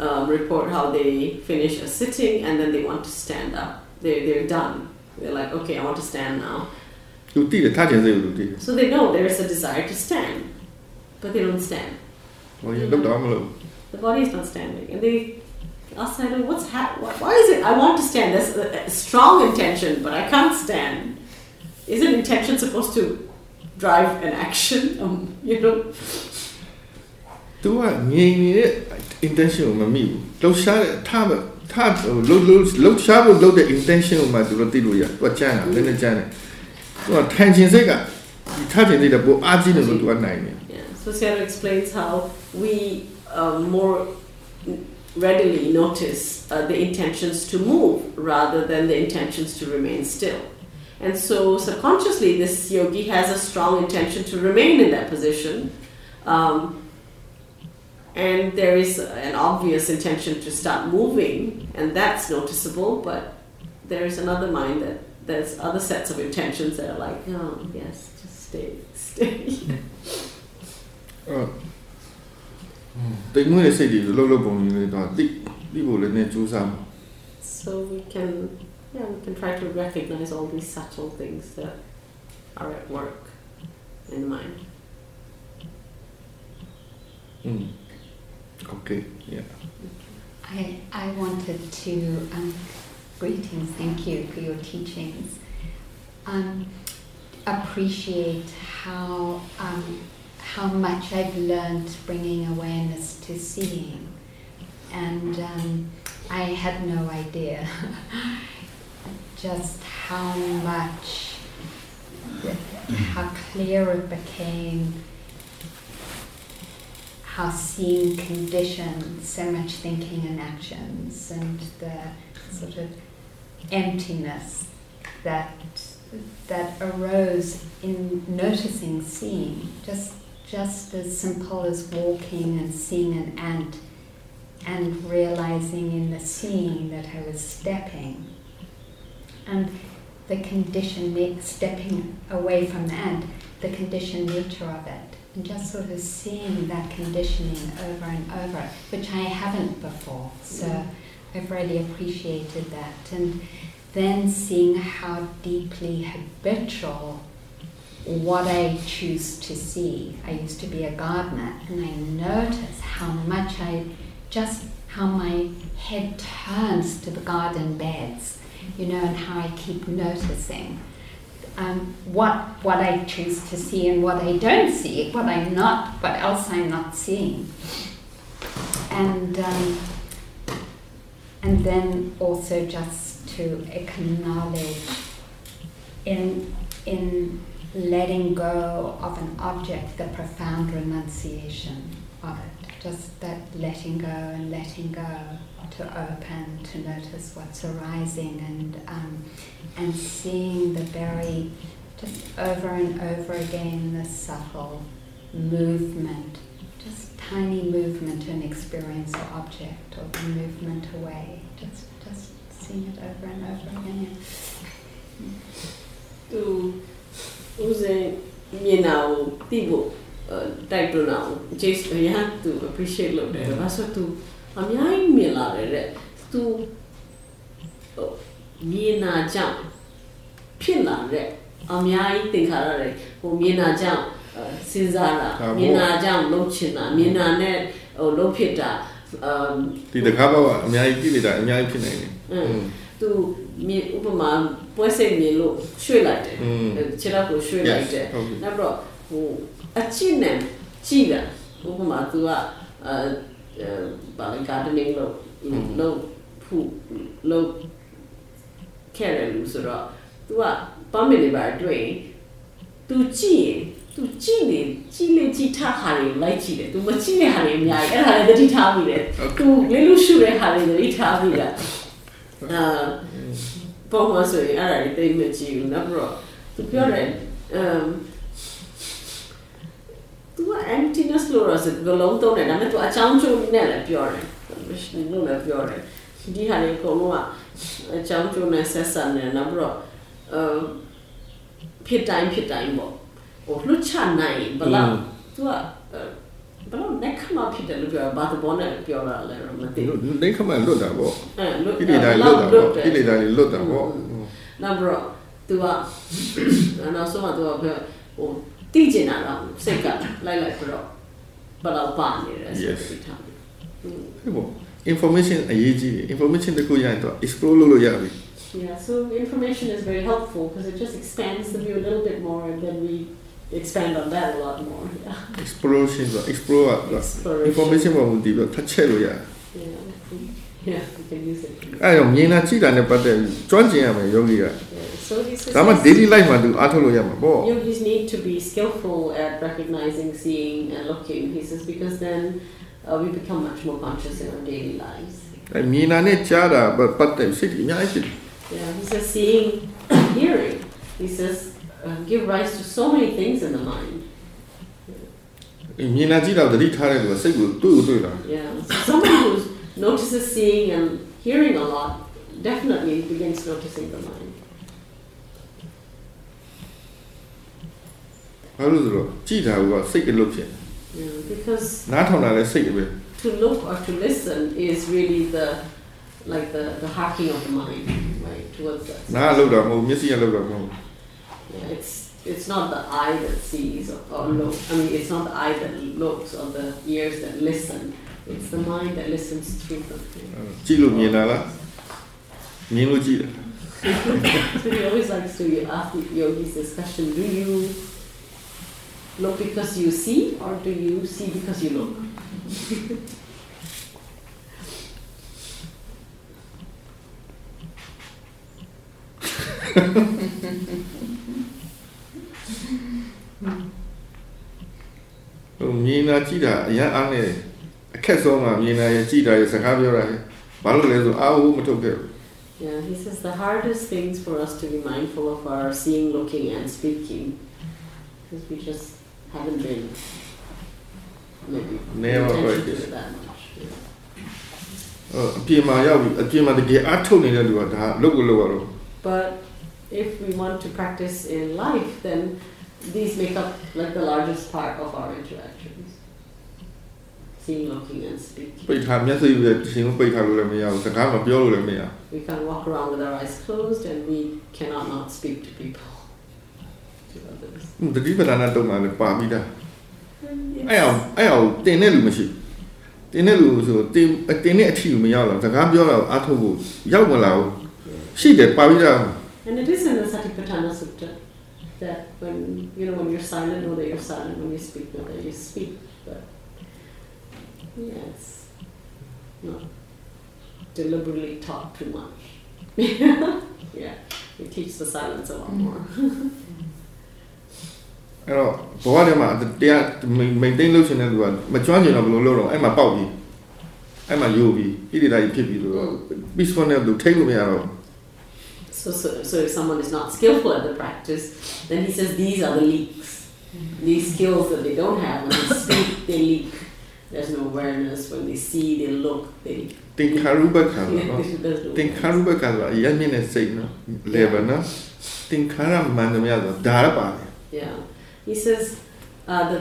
um, report how they finish a sitting and then they want to stand up. They, they're done. They're like, okay, I want to stand now. So they know there is a desire to stand, but they don't stand. The body is not standing. And they ask, I know, what's ha- why is it I want to stand? There's a strong intention, but I can't stand. Isn't intention supposed to drive an action? Um, you know? Yeah. So Sayadaw explains how we uh, more readily notice uh, the intentions to move rather than the intentions to remain still. And so subconsciously this yogi has a strong intention to remain in that position, um, and there is an obvious intention to start moving, and that's noticeable, but there is another mind that there's other sets of intentions that are like, oh yes, just stay, stay. uh. So we can, yeah, we can try to recognize all these subtle things that are at work in the mind. Mm. Okay, yeah. I I wanted to um, greetings. Thank you for your teachings. Um, appreciate how. Um, how much I've learned bringing awareness to seeing, and um, I had no idea just how much, how clear it became, how seeing conditioned so much thinking and actions, and the sort of emptiness that that arose in noticing seeing, just just as simple as walking and seeing an ant and realizing in the seeing that I was stepping. And the conditioned, stepping away from the ant, the conditioned nature of it. and just sort of seeing that conditioning over and over, which I haven't before, so yeah. I've really appreciated that. And then seeing how deeply habitual what I choose to see. I used to be a gardener, and I notice how much I, just how my head turns to the garden beds, you know, and how I keep noticing um, what what I choose to see and what I don't see, what I'm not, what else I'm not seeing. And um, and then also just to acknowledge in in letting go of an object, the profound renunciation of it. Just that letting go and letting go, to open, to notice what's arising, and um, and seeing the very, just over and over again, the subtle movement, just tiny movement in experience or object, or the movement away. Just, just seeing it over and over again. Mm. Uze mienau tibu type now just you have to appreciate lo de baso tu amyai miela re tu miena jang phila re amyai tinkhara re ho miena jang sinzara miena jang lo china miena ne lo phita ti de kha ba amyai ti phita amyai phin nai tu mi upama poise mi lo shwe lai de chira ko shwe lai de na bro ho achin ne chi da upama tu a ba gardening lo lo phu lo care lu so ra tu a pa me le ba twin tu chi tu chi ne chi le chi tha ha le lai chi de tu ma chi ne ha le amyai a ha le tati tha mi de tu le lu shwe le ha le tati tha mi da Uh, but sorry, I don't think you never. To be honest, um, to emptiness, Laura's it belong to me. I mean, to a chance to never be honest. Which you know, be honest. Di had a coma, a chance to necessary and a bro. Um, pit time, pit time, or Lucha nine, Balam, to a But they come up here about the bonnet, pure letter. They come and look at what? He did I look at He did I look at what? Number two up and also a or teaching around, second, like a rock. But I'll ban it. Yes. Information, information the Kuyanto, explore Luluyavi. Yeah, so information is very helpful because it just expands the view a little bit more and then we. Expand on that a lot more. Yeah. Exploration, explore, explore. Information from the touch area. Yeah, yeah, we can use it. I don't mean that Citta never joining a yogi. So he says, I'm daily life, I do Atoloyama. Yogis need to be skillful at recognizing, seeing, and looking, he says, because then uh, we become much more conscious in our daily lives. I mean, I need Citta, but but I'm sitting. Yeah, he says, seeing, hearing. He says, Uh, give rise to so many things in the mind. Yeah. Yeah. So someone who notices seeing and hearing a lot definitely begins noticing the mind. Yeah, because to look or to listen is really the like the, the hacking of the mind, right? Towards us. Yeah, it's it's not the eye that sees or, or looks. I mean, it's not the eye that looks or the ears that listen. It's the mind that listens through something. So he always likes to ask yogis this question: do you look because you see, or do you see because you look? Mina Citta, yeah, Anne. A Casoma, Mina Citta is a Haviora. Balloons are all. Yeah, he says the hardest things for us to be mindful of are seeing, looking, and speaking. Because we just haven't been maybe never heard it that much. Oh, Pima, yeah, Pima, the gay atom in the Luata, Logo. But if we want to practice in life, then these make up like the largest part of our interactions. Seeing, looking and speaking. We can walk around with our eyes closed and we cannot not speak to people, to others. Yes. And it is in the Satipatthana Sutta that when, you know, when you're silent, know that you're silent. When you speak, know that you speak. But yes, not deliberately talk too much. Yeah, we teach the silence a lot more. So, so, so if someone is not skillful at the practice, then he says these are the leaks. These skills that they don't have, when they speak, they leak. There's no awareness. When they see, they look, they Sankara upekha. Yeah. He says uh, the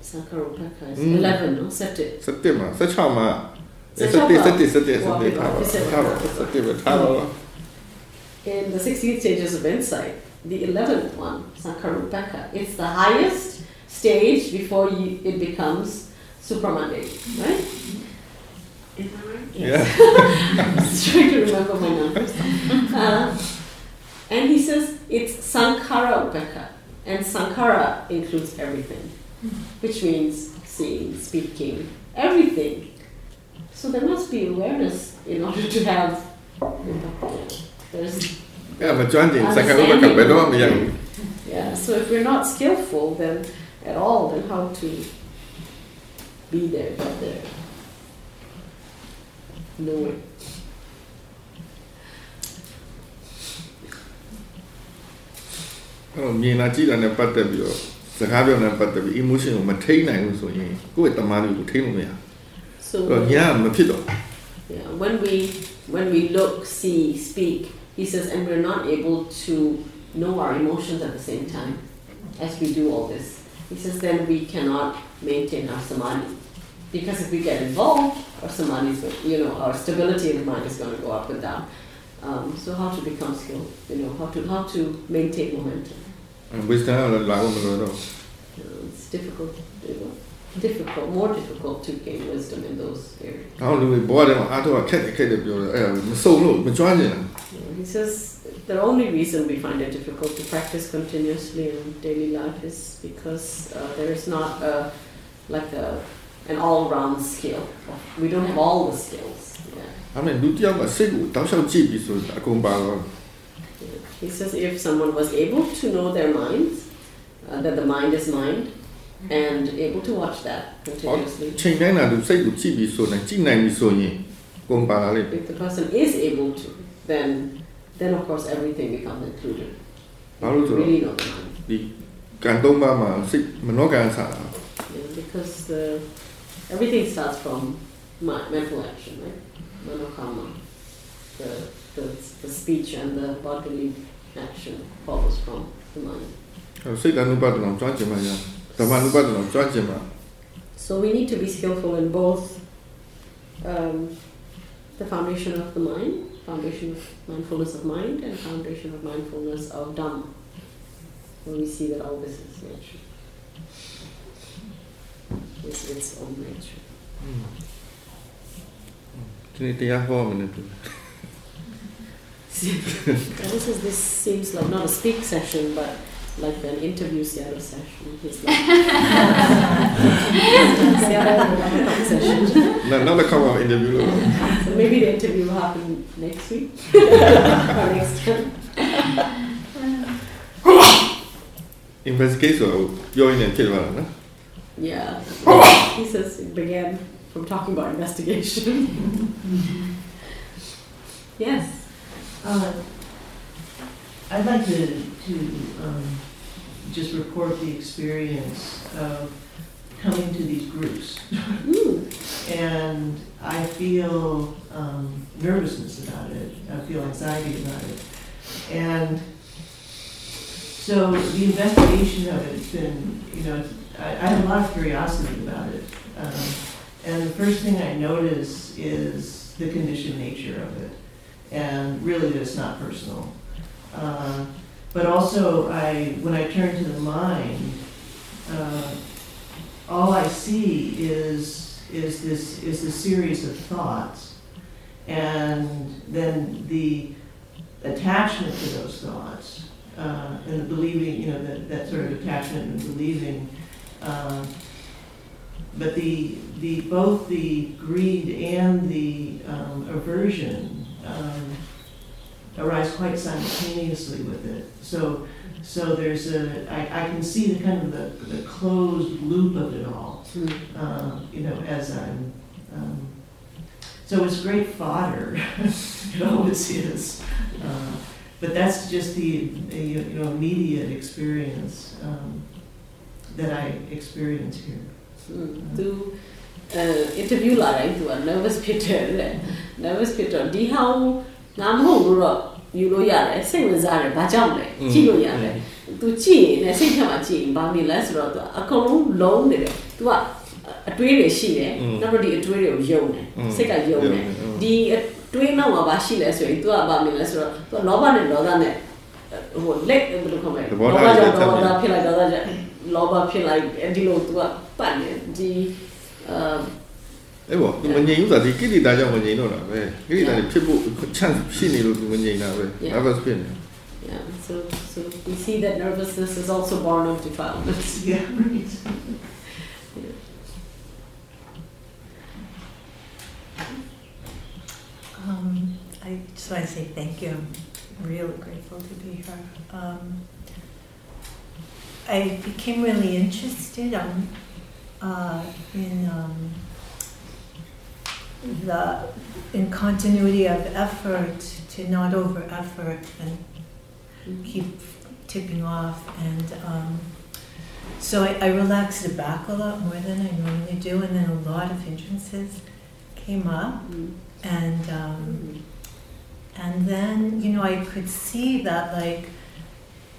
Sankara upekha is mm. eleven, no? Sette. Sette ma. Sechao ma. In the sixteen stages of insight, the eleventh one, Sankara upekha, it's the highest stage before you, it becomes supramundane, right? Is that right? Yes. Yeah. I'm just trying to remember my numbers. Uh, and he says it's Sankara upekha, and Sankara includes everything, which means seeing, speaking, everything. So there must be awareness in order to have, you know, there's understanding. Yeah, so if we're not skillful then at all, then how to be there, get there, know it. Oh, me na ji na pat tab yo, sakha pyo na pat tab emotion ko ma thain nai lo so yin ko e tama lo thain lo ya. So yeah, when we when we look, see, speak, he says, and we're not able to know our emotions at the same time as we do all this. He says, then we cannot maintain our samadhi, because if we get involved, our samadhi, you know, our stability in the mind is going to go up and down. Um, so how to become skilled, you know, how to how to maintain momentum. You know, it's difficult to do. Difficult, more difficult to gain wisdom in those areas. He says the only reason we find it difficult to practice continuously in daily life is because uh, there is not a, like a an all-round skill. We don't have all the skills. Yeah. He says if someone was able to know their minds, uh, that the mind is mind, and able to watch that continuously. If the person is able to, then then of course everything becomes included. Really not the mind. Yeah, because the, everything starts from mind, mental action, right? Manokamma. The, the, the speech and the bodily action follows from the mind. So we need to be skillful in both um, the foundation of the mind, foundation of mindfulness of mind, and foundation of mindfulness of Dhamma. When we see that all this is nature, it's its own nature. This is this seems like not a speak session, but like an interview Sayadaw session. He's like Sayadaw session. No, not a come out interview. So maybe the interview will happen next week or next time. In this case, you're in a Tidanma, no? Yeah. He says it began from talking about investigation. Yes. Uh, I'd like to. To um, just report the experience of coming to these groups. And I feel um, nervousness about it. I feel anxiety about it. And So the investigation of it's been, you know, it's, I, I have a lot of curiosity about it. Um, and the first thing I notice is the conditioned nature of it. And really that it's not personal. Uh, but also, I when I turn to the mind, uh, all I see is is this is this series of thoughts, and then the attachment to those thoughts, uh, and the believing, you know, that, that sort of attachment and believing. Uh, but the the both the greed and the um, aversion um, arise quite simultaneously with it. So. So there's a, I, I can see the kind of the, the closed loop of it all, uh, you know, as I'm, um, so it's great fodder, it always is, uh, but that's just the, you know, immediate experience um, that I experience here. Tu interview la right tu nervous Peter, nervous Peter. Di how nam You know, yeah, same as I, Bajamle, Chilo Yale, to Chi, and I say, Hamachi, Bambi Lazaro, a column loaned it to a twin she, nobody a twin of Yone, Sega Yone, the twin of Bashilas, to a Bambi Lazaro, to Loban and Lodane, who let them to come in. Loba Pilla, Loba Pilla, and Dilo to a Panya, the. Ewo, when you that, you did that when you know that. You did people chance see you when you know that. I was feeling. Yeah, so so we see that nervousness is also born of defilements. Yeah, right. Yeah. Um, I just want to say thank you. I'm really grateful to be here. Um, I became really interested um, uh, in. Um, The in continuity of effort to not over effort and keep tipping off, and um, so I, I relaxed the back a lot more than I normally do, and then a lot of hindrances came up, and um, and then you know I could see that like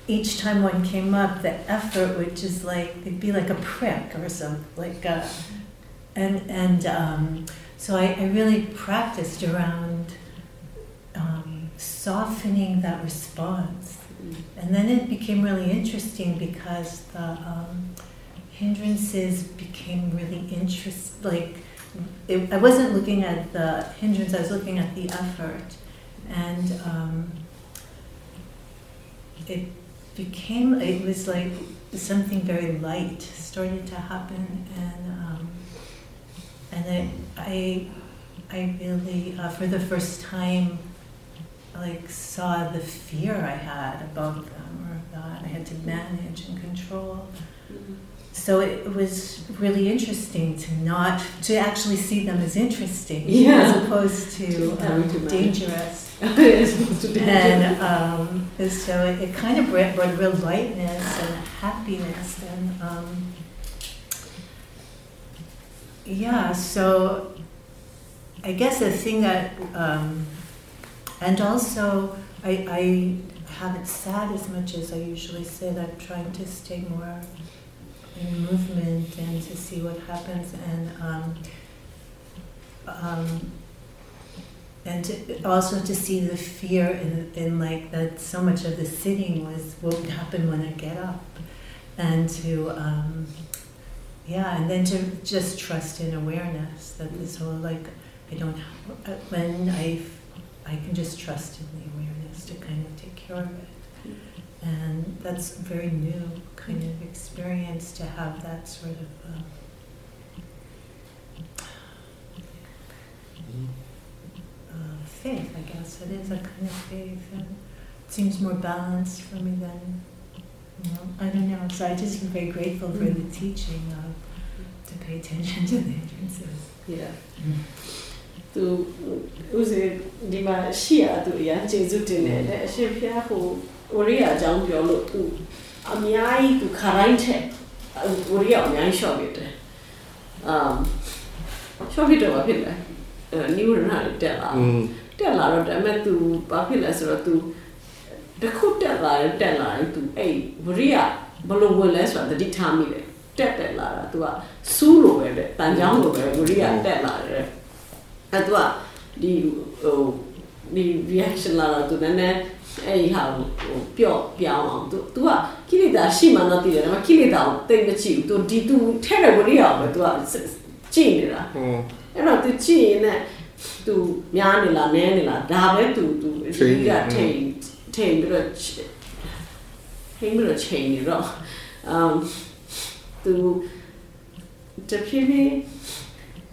each time one came up, the effort would just like it'd be like a prick or something like a, and and. Um, So I, I really practiced around um, softening that response. And then it became really interesting because the um, hindrances became really interest. Like, it, I wasn't looking at the hindrance, I was looking at the effort. And um, it became, it was like something very light started to happen. and. Um, And I, I, I really, uh, for the first time, like saw the fear I had about them or that I had to manage and control. Mm-hmm. So it, it was really interesting to not to actually see them as interesting, yeah. as opposed to um, dangerous. And um, so it, it kind of brought, brought real lightness and happiness and. Um, Yeah, so I guess the thing that, um, and also I, I haven't sat as much as I usually sit. I'm trying to stay more in movement and to see what happens, and um, um, and to, also to see the fear in, in like that so much of the sitting was what would happen when I get up, and to. Um, Yeah, and then to just trust in awareness that this whole like I don't have, when I I can just trust in the awareness to kind of take care of it, and that's a very new kind of experience to have that sort of. Um, uh, faith, I guess it is a kind of faith, and it seems more balanced for me than. I don't know, so I just am very grateful for the teaching of to pay attention to the hindrances. Yeah. To use Dima Shia to Yan Jesutin, Shapia who Uria Jang Yolo to Amiai to Karante Uria Yan Shovit. Um Shovit of Apilla, New Tella, Tella, I met to Papilas or to. တစ်ခု တက်လာတယ် တက်လာရင် तू အဲ့ worry ကဘလို့ဝင်လဲဆိုတာ တတိထားမိတယ် တက်တက်လာတာ तू ကစူးလို့ပဲ တန်ချောင်းလို့ပဲ worry ကတက်လာတယ် အဲ့ तू ကဒီဟိုဒီ reaction လာတော့ तू နည်းနည်း အဲ့ဟာကိုပျော့ပြောင်းအောင် तू तू ကကိလေသာရှိမှန်းတော့သိတယ် ဒါပေမဲ့ကိလေသာကိုတိတ်မကြည့်ဘူး तू ဒီ तू ထဲတဲ့ worry ကပဲ तू ကကြည့်နေတာ ဟုတ် အဲ့တော့ तू ကြည့်ရင် तू များနေလား နည်းနေလား ဒါပဲ तू तू ဒီကထိတ် Change the change um to the P V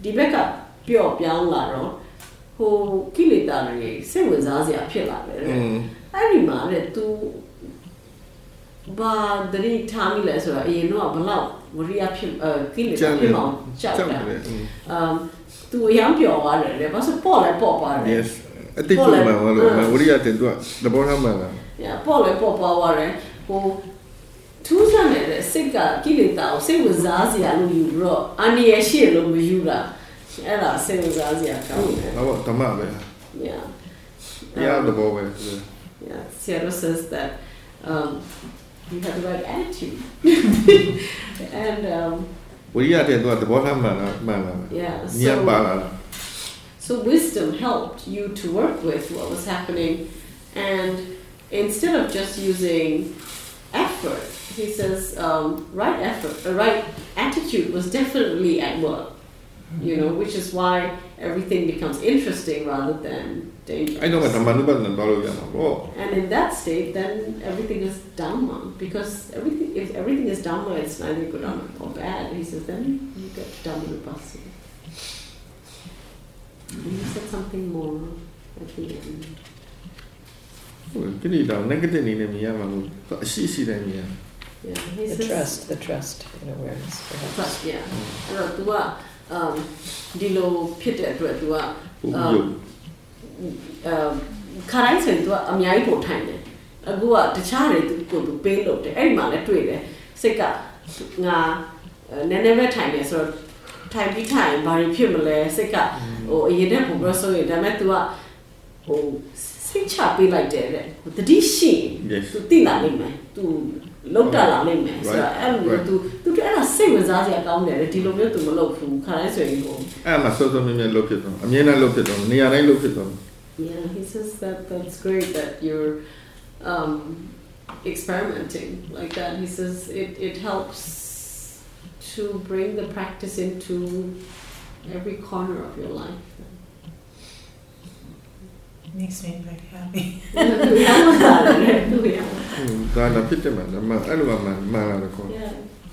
the backup pure piano laro who kill it already. Same with Azia Pilla. I remember to but the time less or you know, about reappear a kill it. Um, to young pure water, there was a pole at pop. Yes. I think Paul, my one, my worry at the bottom. Yeah, Paul and Papa who two summers, Sinka, Kilita, same with Zazia, who you brought, and the Ashir, who you brought. Ella, same with Zazia. Oh, Tamara. Yeah. Yeah, the boy. Yeah, Sierra says that um, you have the right attitude. And, um, we are at the bottom, man. Yeah, so. So wisdom helped you to work with what was happening, and instead of just using effort, he says um, right effort, a right attitude was definitely at work. You know, which is why everything becomes interesting rather than dangerous. I know what Dhammanupassana. And in that state, then everything is Dhamma, because everything if everything is Dhamma, it's neither good or bad. He says then you get Dhammanupassana. You said something more at the end. Yeah, he says, the trust, the trust in awareness, perhaps. Trust, yeah. Dua, um, dilo pite dua dua. Um, um, karai sen dua amyai po time. Agua tichare tu ko tu pelo te. Any man at tui le. Seka nga neneve time so time to time bari pimale seka. Oh, you never were so in Damatua. Oh, say chappy like that. The dishi to Tina Lime, to Lota Lime, so I'm to to get a same as Azia down there, a Tilomil to Malok from Karazo. I'm a sort of million look at them. I mean, I look at them, near I look at them. Yeah, he says that that's great that you're um, experimenting like that. He says it, it helps to bring the practice into every corner of your life. It makes me very happy. Yeah,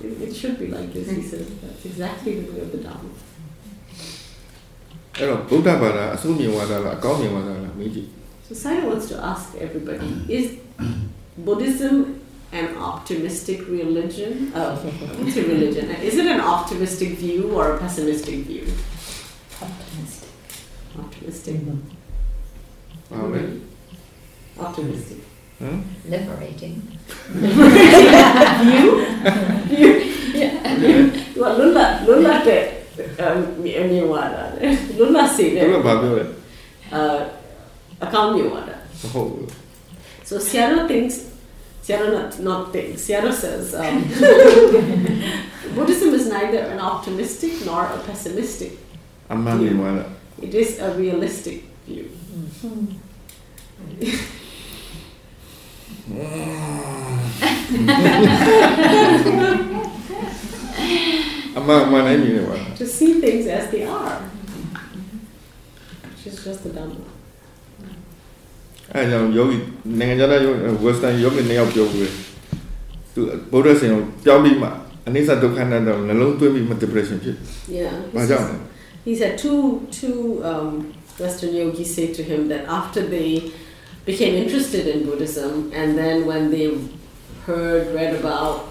it, it should be like this, he says. That's exactly the way of the Dhamma. So Sayadaw wants to ask everybody, is Buddhism an optimistic religion? Oh, it's a religion. Is it an optimistic view or a pessimistic view? Optimistic. Optimistic. Mm-hmm. Amen. Optimistic. Huh? Liberating. View? Yeah. Lula, Lula te, miwada. Lula si te. Lula babu. Uh, account miwada. Oh. So Sayadaw thinks. Citta not, not thing. Citta says, um, Buddhism is neither an optimistic nor a pessimistic view. It is a realistic view. To see things as they are, which is just the Dhamma. I know yogi, Nangajana, Western yogi, Nail Yogi. To Buddha, Jolima, and Nisa Dukkana, alone to be depression. Yeah. Says, he said two, two um, Western yogis say to him that after they became interested in Buddhism, and then when they heard, read about,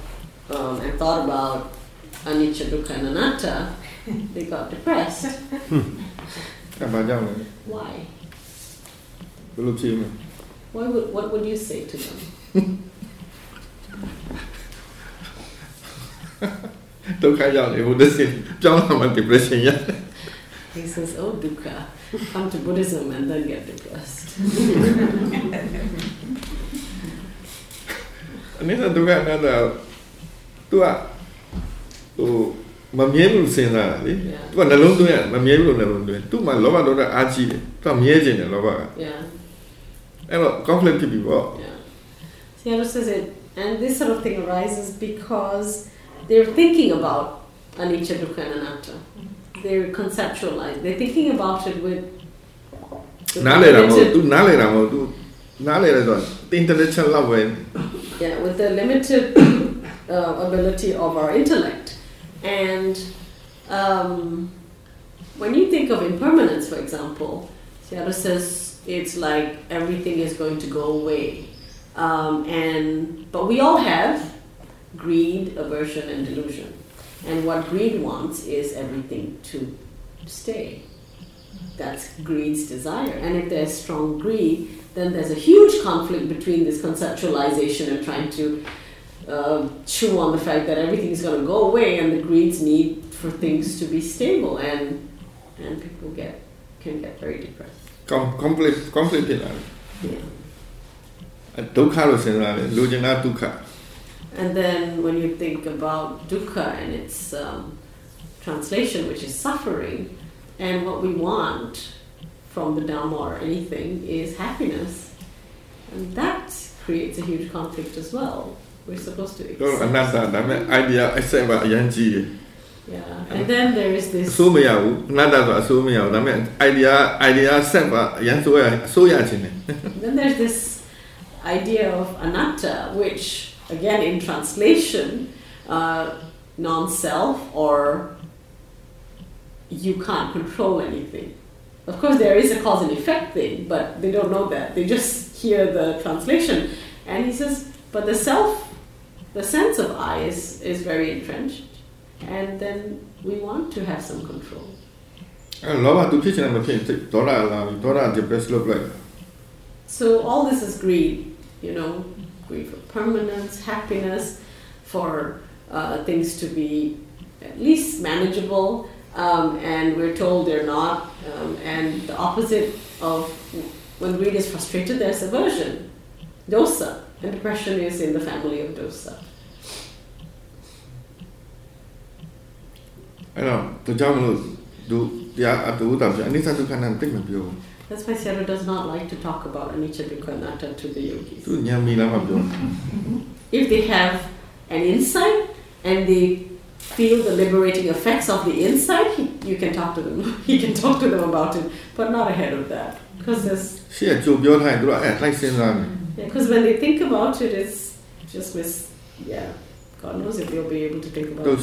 um, and thought about Anicca, Dukkha, and Anatta, they got depressed. Why? Why would, what would you say to them? He says, oh, Dukkha, come to Buddhism and then get depressed. Sayadaw says it, and this sort of thing arises because they're thinking about Anicca, Dukkha and Anatta. They're conceptualized. They're thinking about it with the yeah, with the limited uh, ability of our intellect. And um, when you think of impermanence, for example, Sayadaw says it's like everything is going to go away. Um, and but we all have greed, aversion and delusion. And what greed wants is everything to stay. That's greed's desire. And if there's strong greed, then there's a huge conflict between this conceptualization and trying to uh, chew on the fact that everything is going to go away, and the greed's need for things to be stable, and and people get can get very depressed. Com- conflict, conflict in life. Yeah. Dukkha. And then when you think about dukkha and its um, translation, which is suffering, and what we want from the Dhamma or anything is happiness, and that creates a huge conflict as well. We're supposed to accept Anatta, idea, accept what Yanji. Yeah, and then there is this. So many Anatta, so many. idea, idea, accept what Yanji. So then there's this idea of anatta, which again in translation, uh, non-self, or you can't control anything. Of course, there is a cause and effect thing, but they don't know that. They just hear the translation. And he says, but the self, the sense of I is, is very entrenched. And then we want to have some control. So all this is greed, you know, greed for permanence, happiness, for uh, things to be at least manageable. Um, and we're told they're not, um, and the opposite of when greed is frustrated, there's aversion, dosa, and depression is in the family of dosa. I know the German do yeah do that. That's why Sayadaw does not like to talk about Anicca, Dukkha, Anatta to the yogis. If they have an insight and they feel the liberating effects of the insight, you can talk to them. He can talk to them about it, but not ahead of that, because there's. Yeah, because when they think about it, it's just miss. Yeah, God knows if they'll be able to think about it.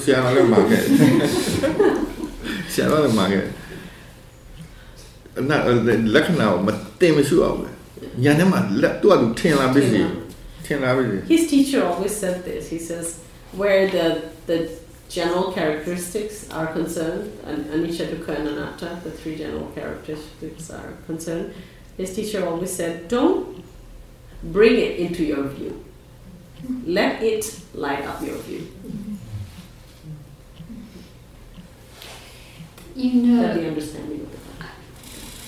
His teacher always said this. He says, where the the general characteristics are concerned, and Anicca, Dukkha and Anatta, the three general characteristics are concerned, his teacher always said, don't bring it into your view. Let it light up your view. You know, that the understanding of the Dhamma.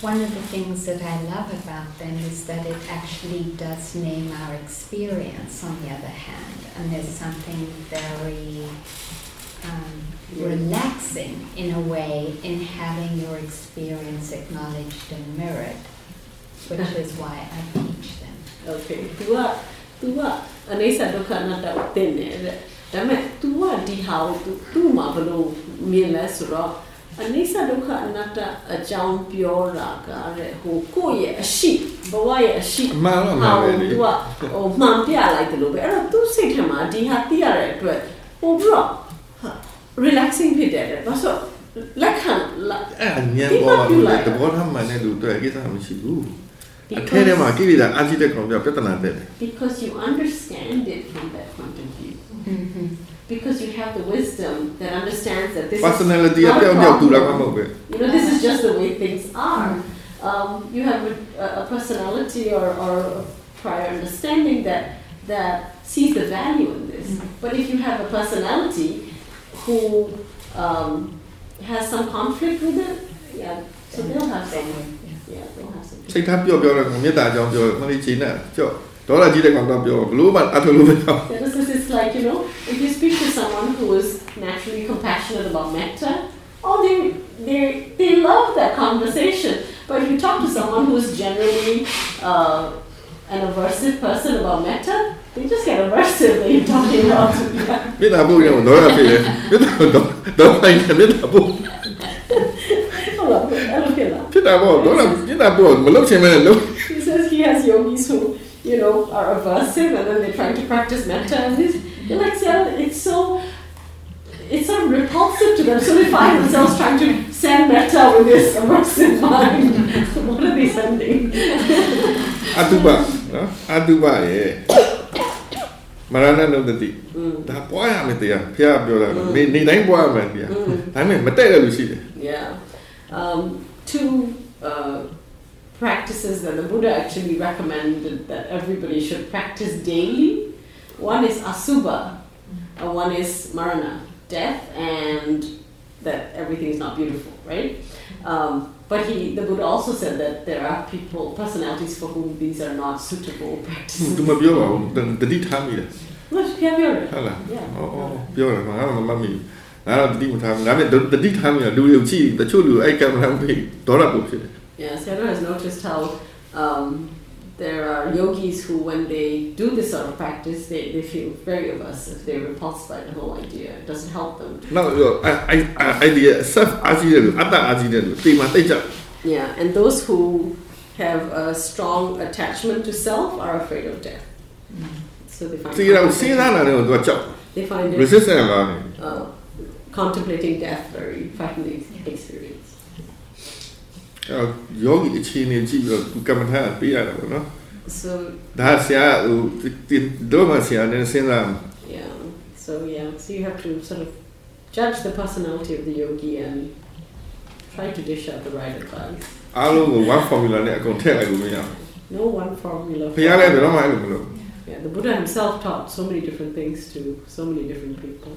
One of the things that I love about them is that it actually does name our experience, on the other hand. And there's something very um, relaxing, in a way, in having your experience acknowledged and mirrored, which is why I teach them. Okay. Tua, tua, anesa dukkha nata utene. Dame tua dihau tu ma belu mila sura. Anesa dukkha nata ajaun pure raga re ho koye ashi. Bawaya shi mawa o mampia like the lobe era tu sit hema di hatiare to o bro relaxing bit there but so lakhan la anyan bo the bottom man do to get am shi bu athere ma ki vida anti de kon bia patana de because you understand it from that point of view. Mm-hmm. Because you have the wisdom that understands that this personality of you know this is just the way things are. Um, you have a, a personality or, or a prior understanding that that sees the value in this. Mm-hmm. But if you have a personality who um, has some conflict with it, yeah, so they'll have some. Yeah, they'll have some. So this is like, you know, if you speak to someone who is naturally compassionate about metta, oh, they, they, they love that conversation. But if you talk to someone who is generally uh, an aversive person about metta, they just get aversive that you're talking about. He says he has yogis who, you know, are aversive and then they try to practice metta and they're like, it's so, it's sort of repulsive to them. So they find themselves trying to send metta with this aversive mind. What are they sending? Asuba, no? Asuba, yeah. Marana no dati. Dah poya mete ya. Pia biola. Ni ni naik poya man dia. Tapi mete ada lusi. Yeah. Um, two uh, practices that the Buddha actually recommended that everybody should practice daily. One is Asuba, and one is Marana, death, and that everything is not beautiful, right? Um, But he, the Buddha also said that there are people, personalities for whom these are not suitable practices. Tuma biora, the the did time here. No, she can biora. Hala. Oh, biora. Mama, mama, me. Now the did time. Now the the did time here. Do you see the chulu? I can have me. Dora book. Yeah, Sayadaw has noticed how um, there are yogis who, when they do this sort of practice, they, they feel very aversive. They're repulsed by the whole idea. It doesn't help them. No, I, I, idea self agitated, other agitated, yeah, and those who have a strong attachment to self are afraid of death. So they find. See, see, They find it, uh, contemplating death very frightening experience. So yeah, so yeah, so you have to sort of judge the personality of the yogi and try to dish out the right advice. one formula No one formula. Yeah, the Buddha himself taught so many different things to so many different people.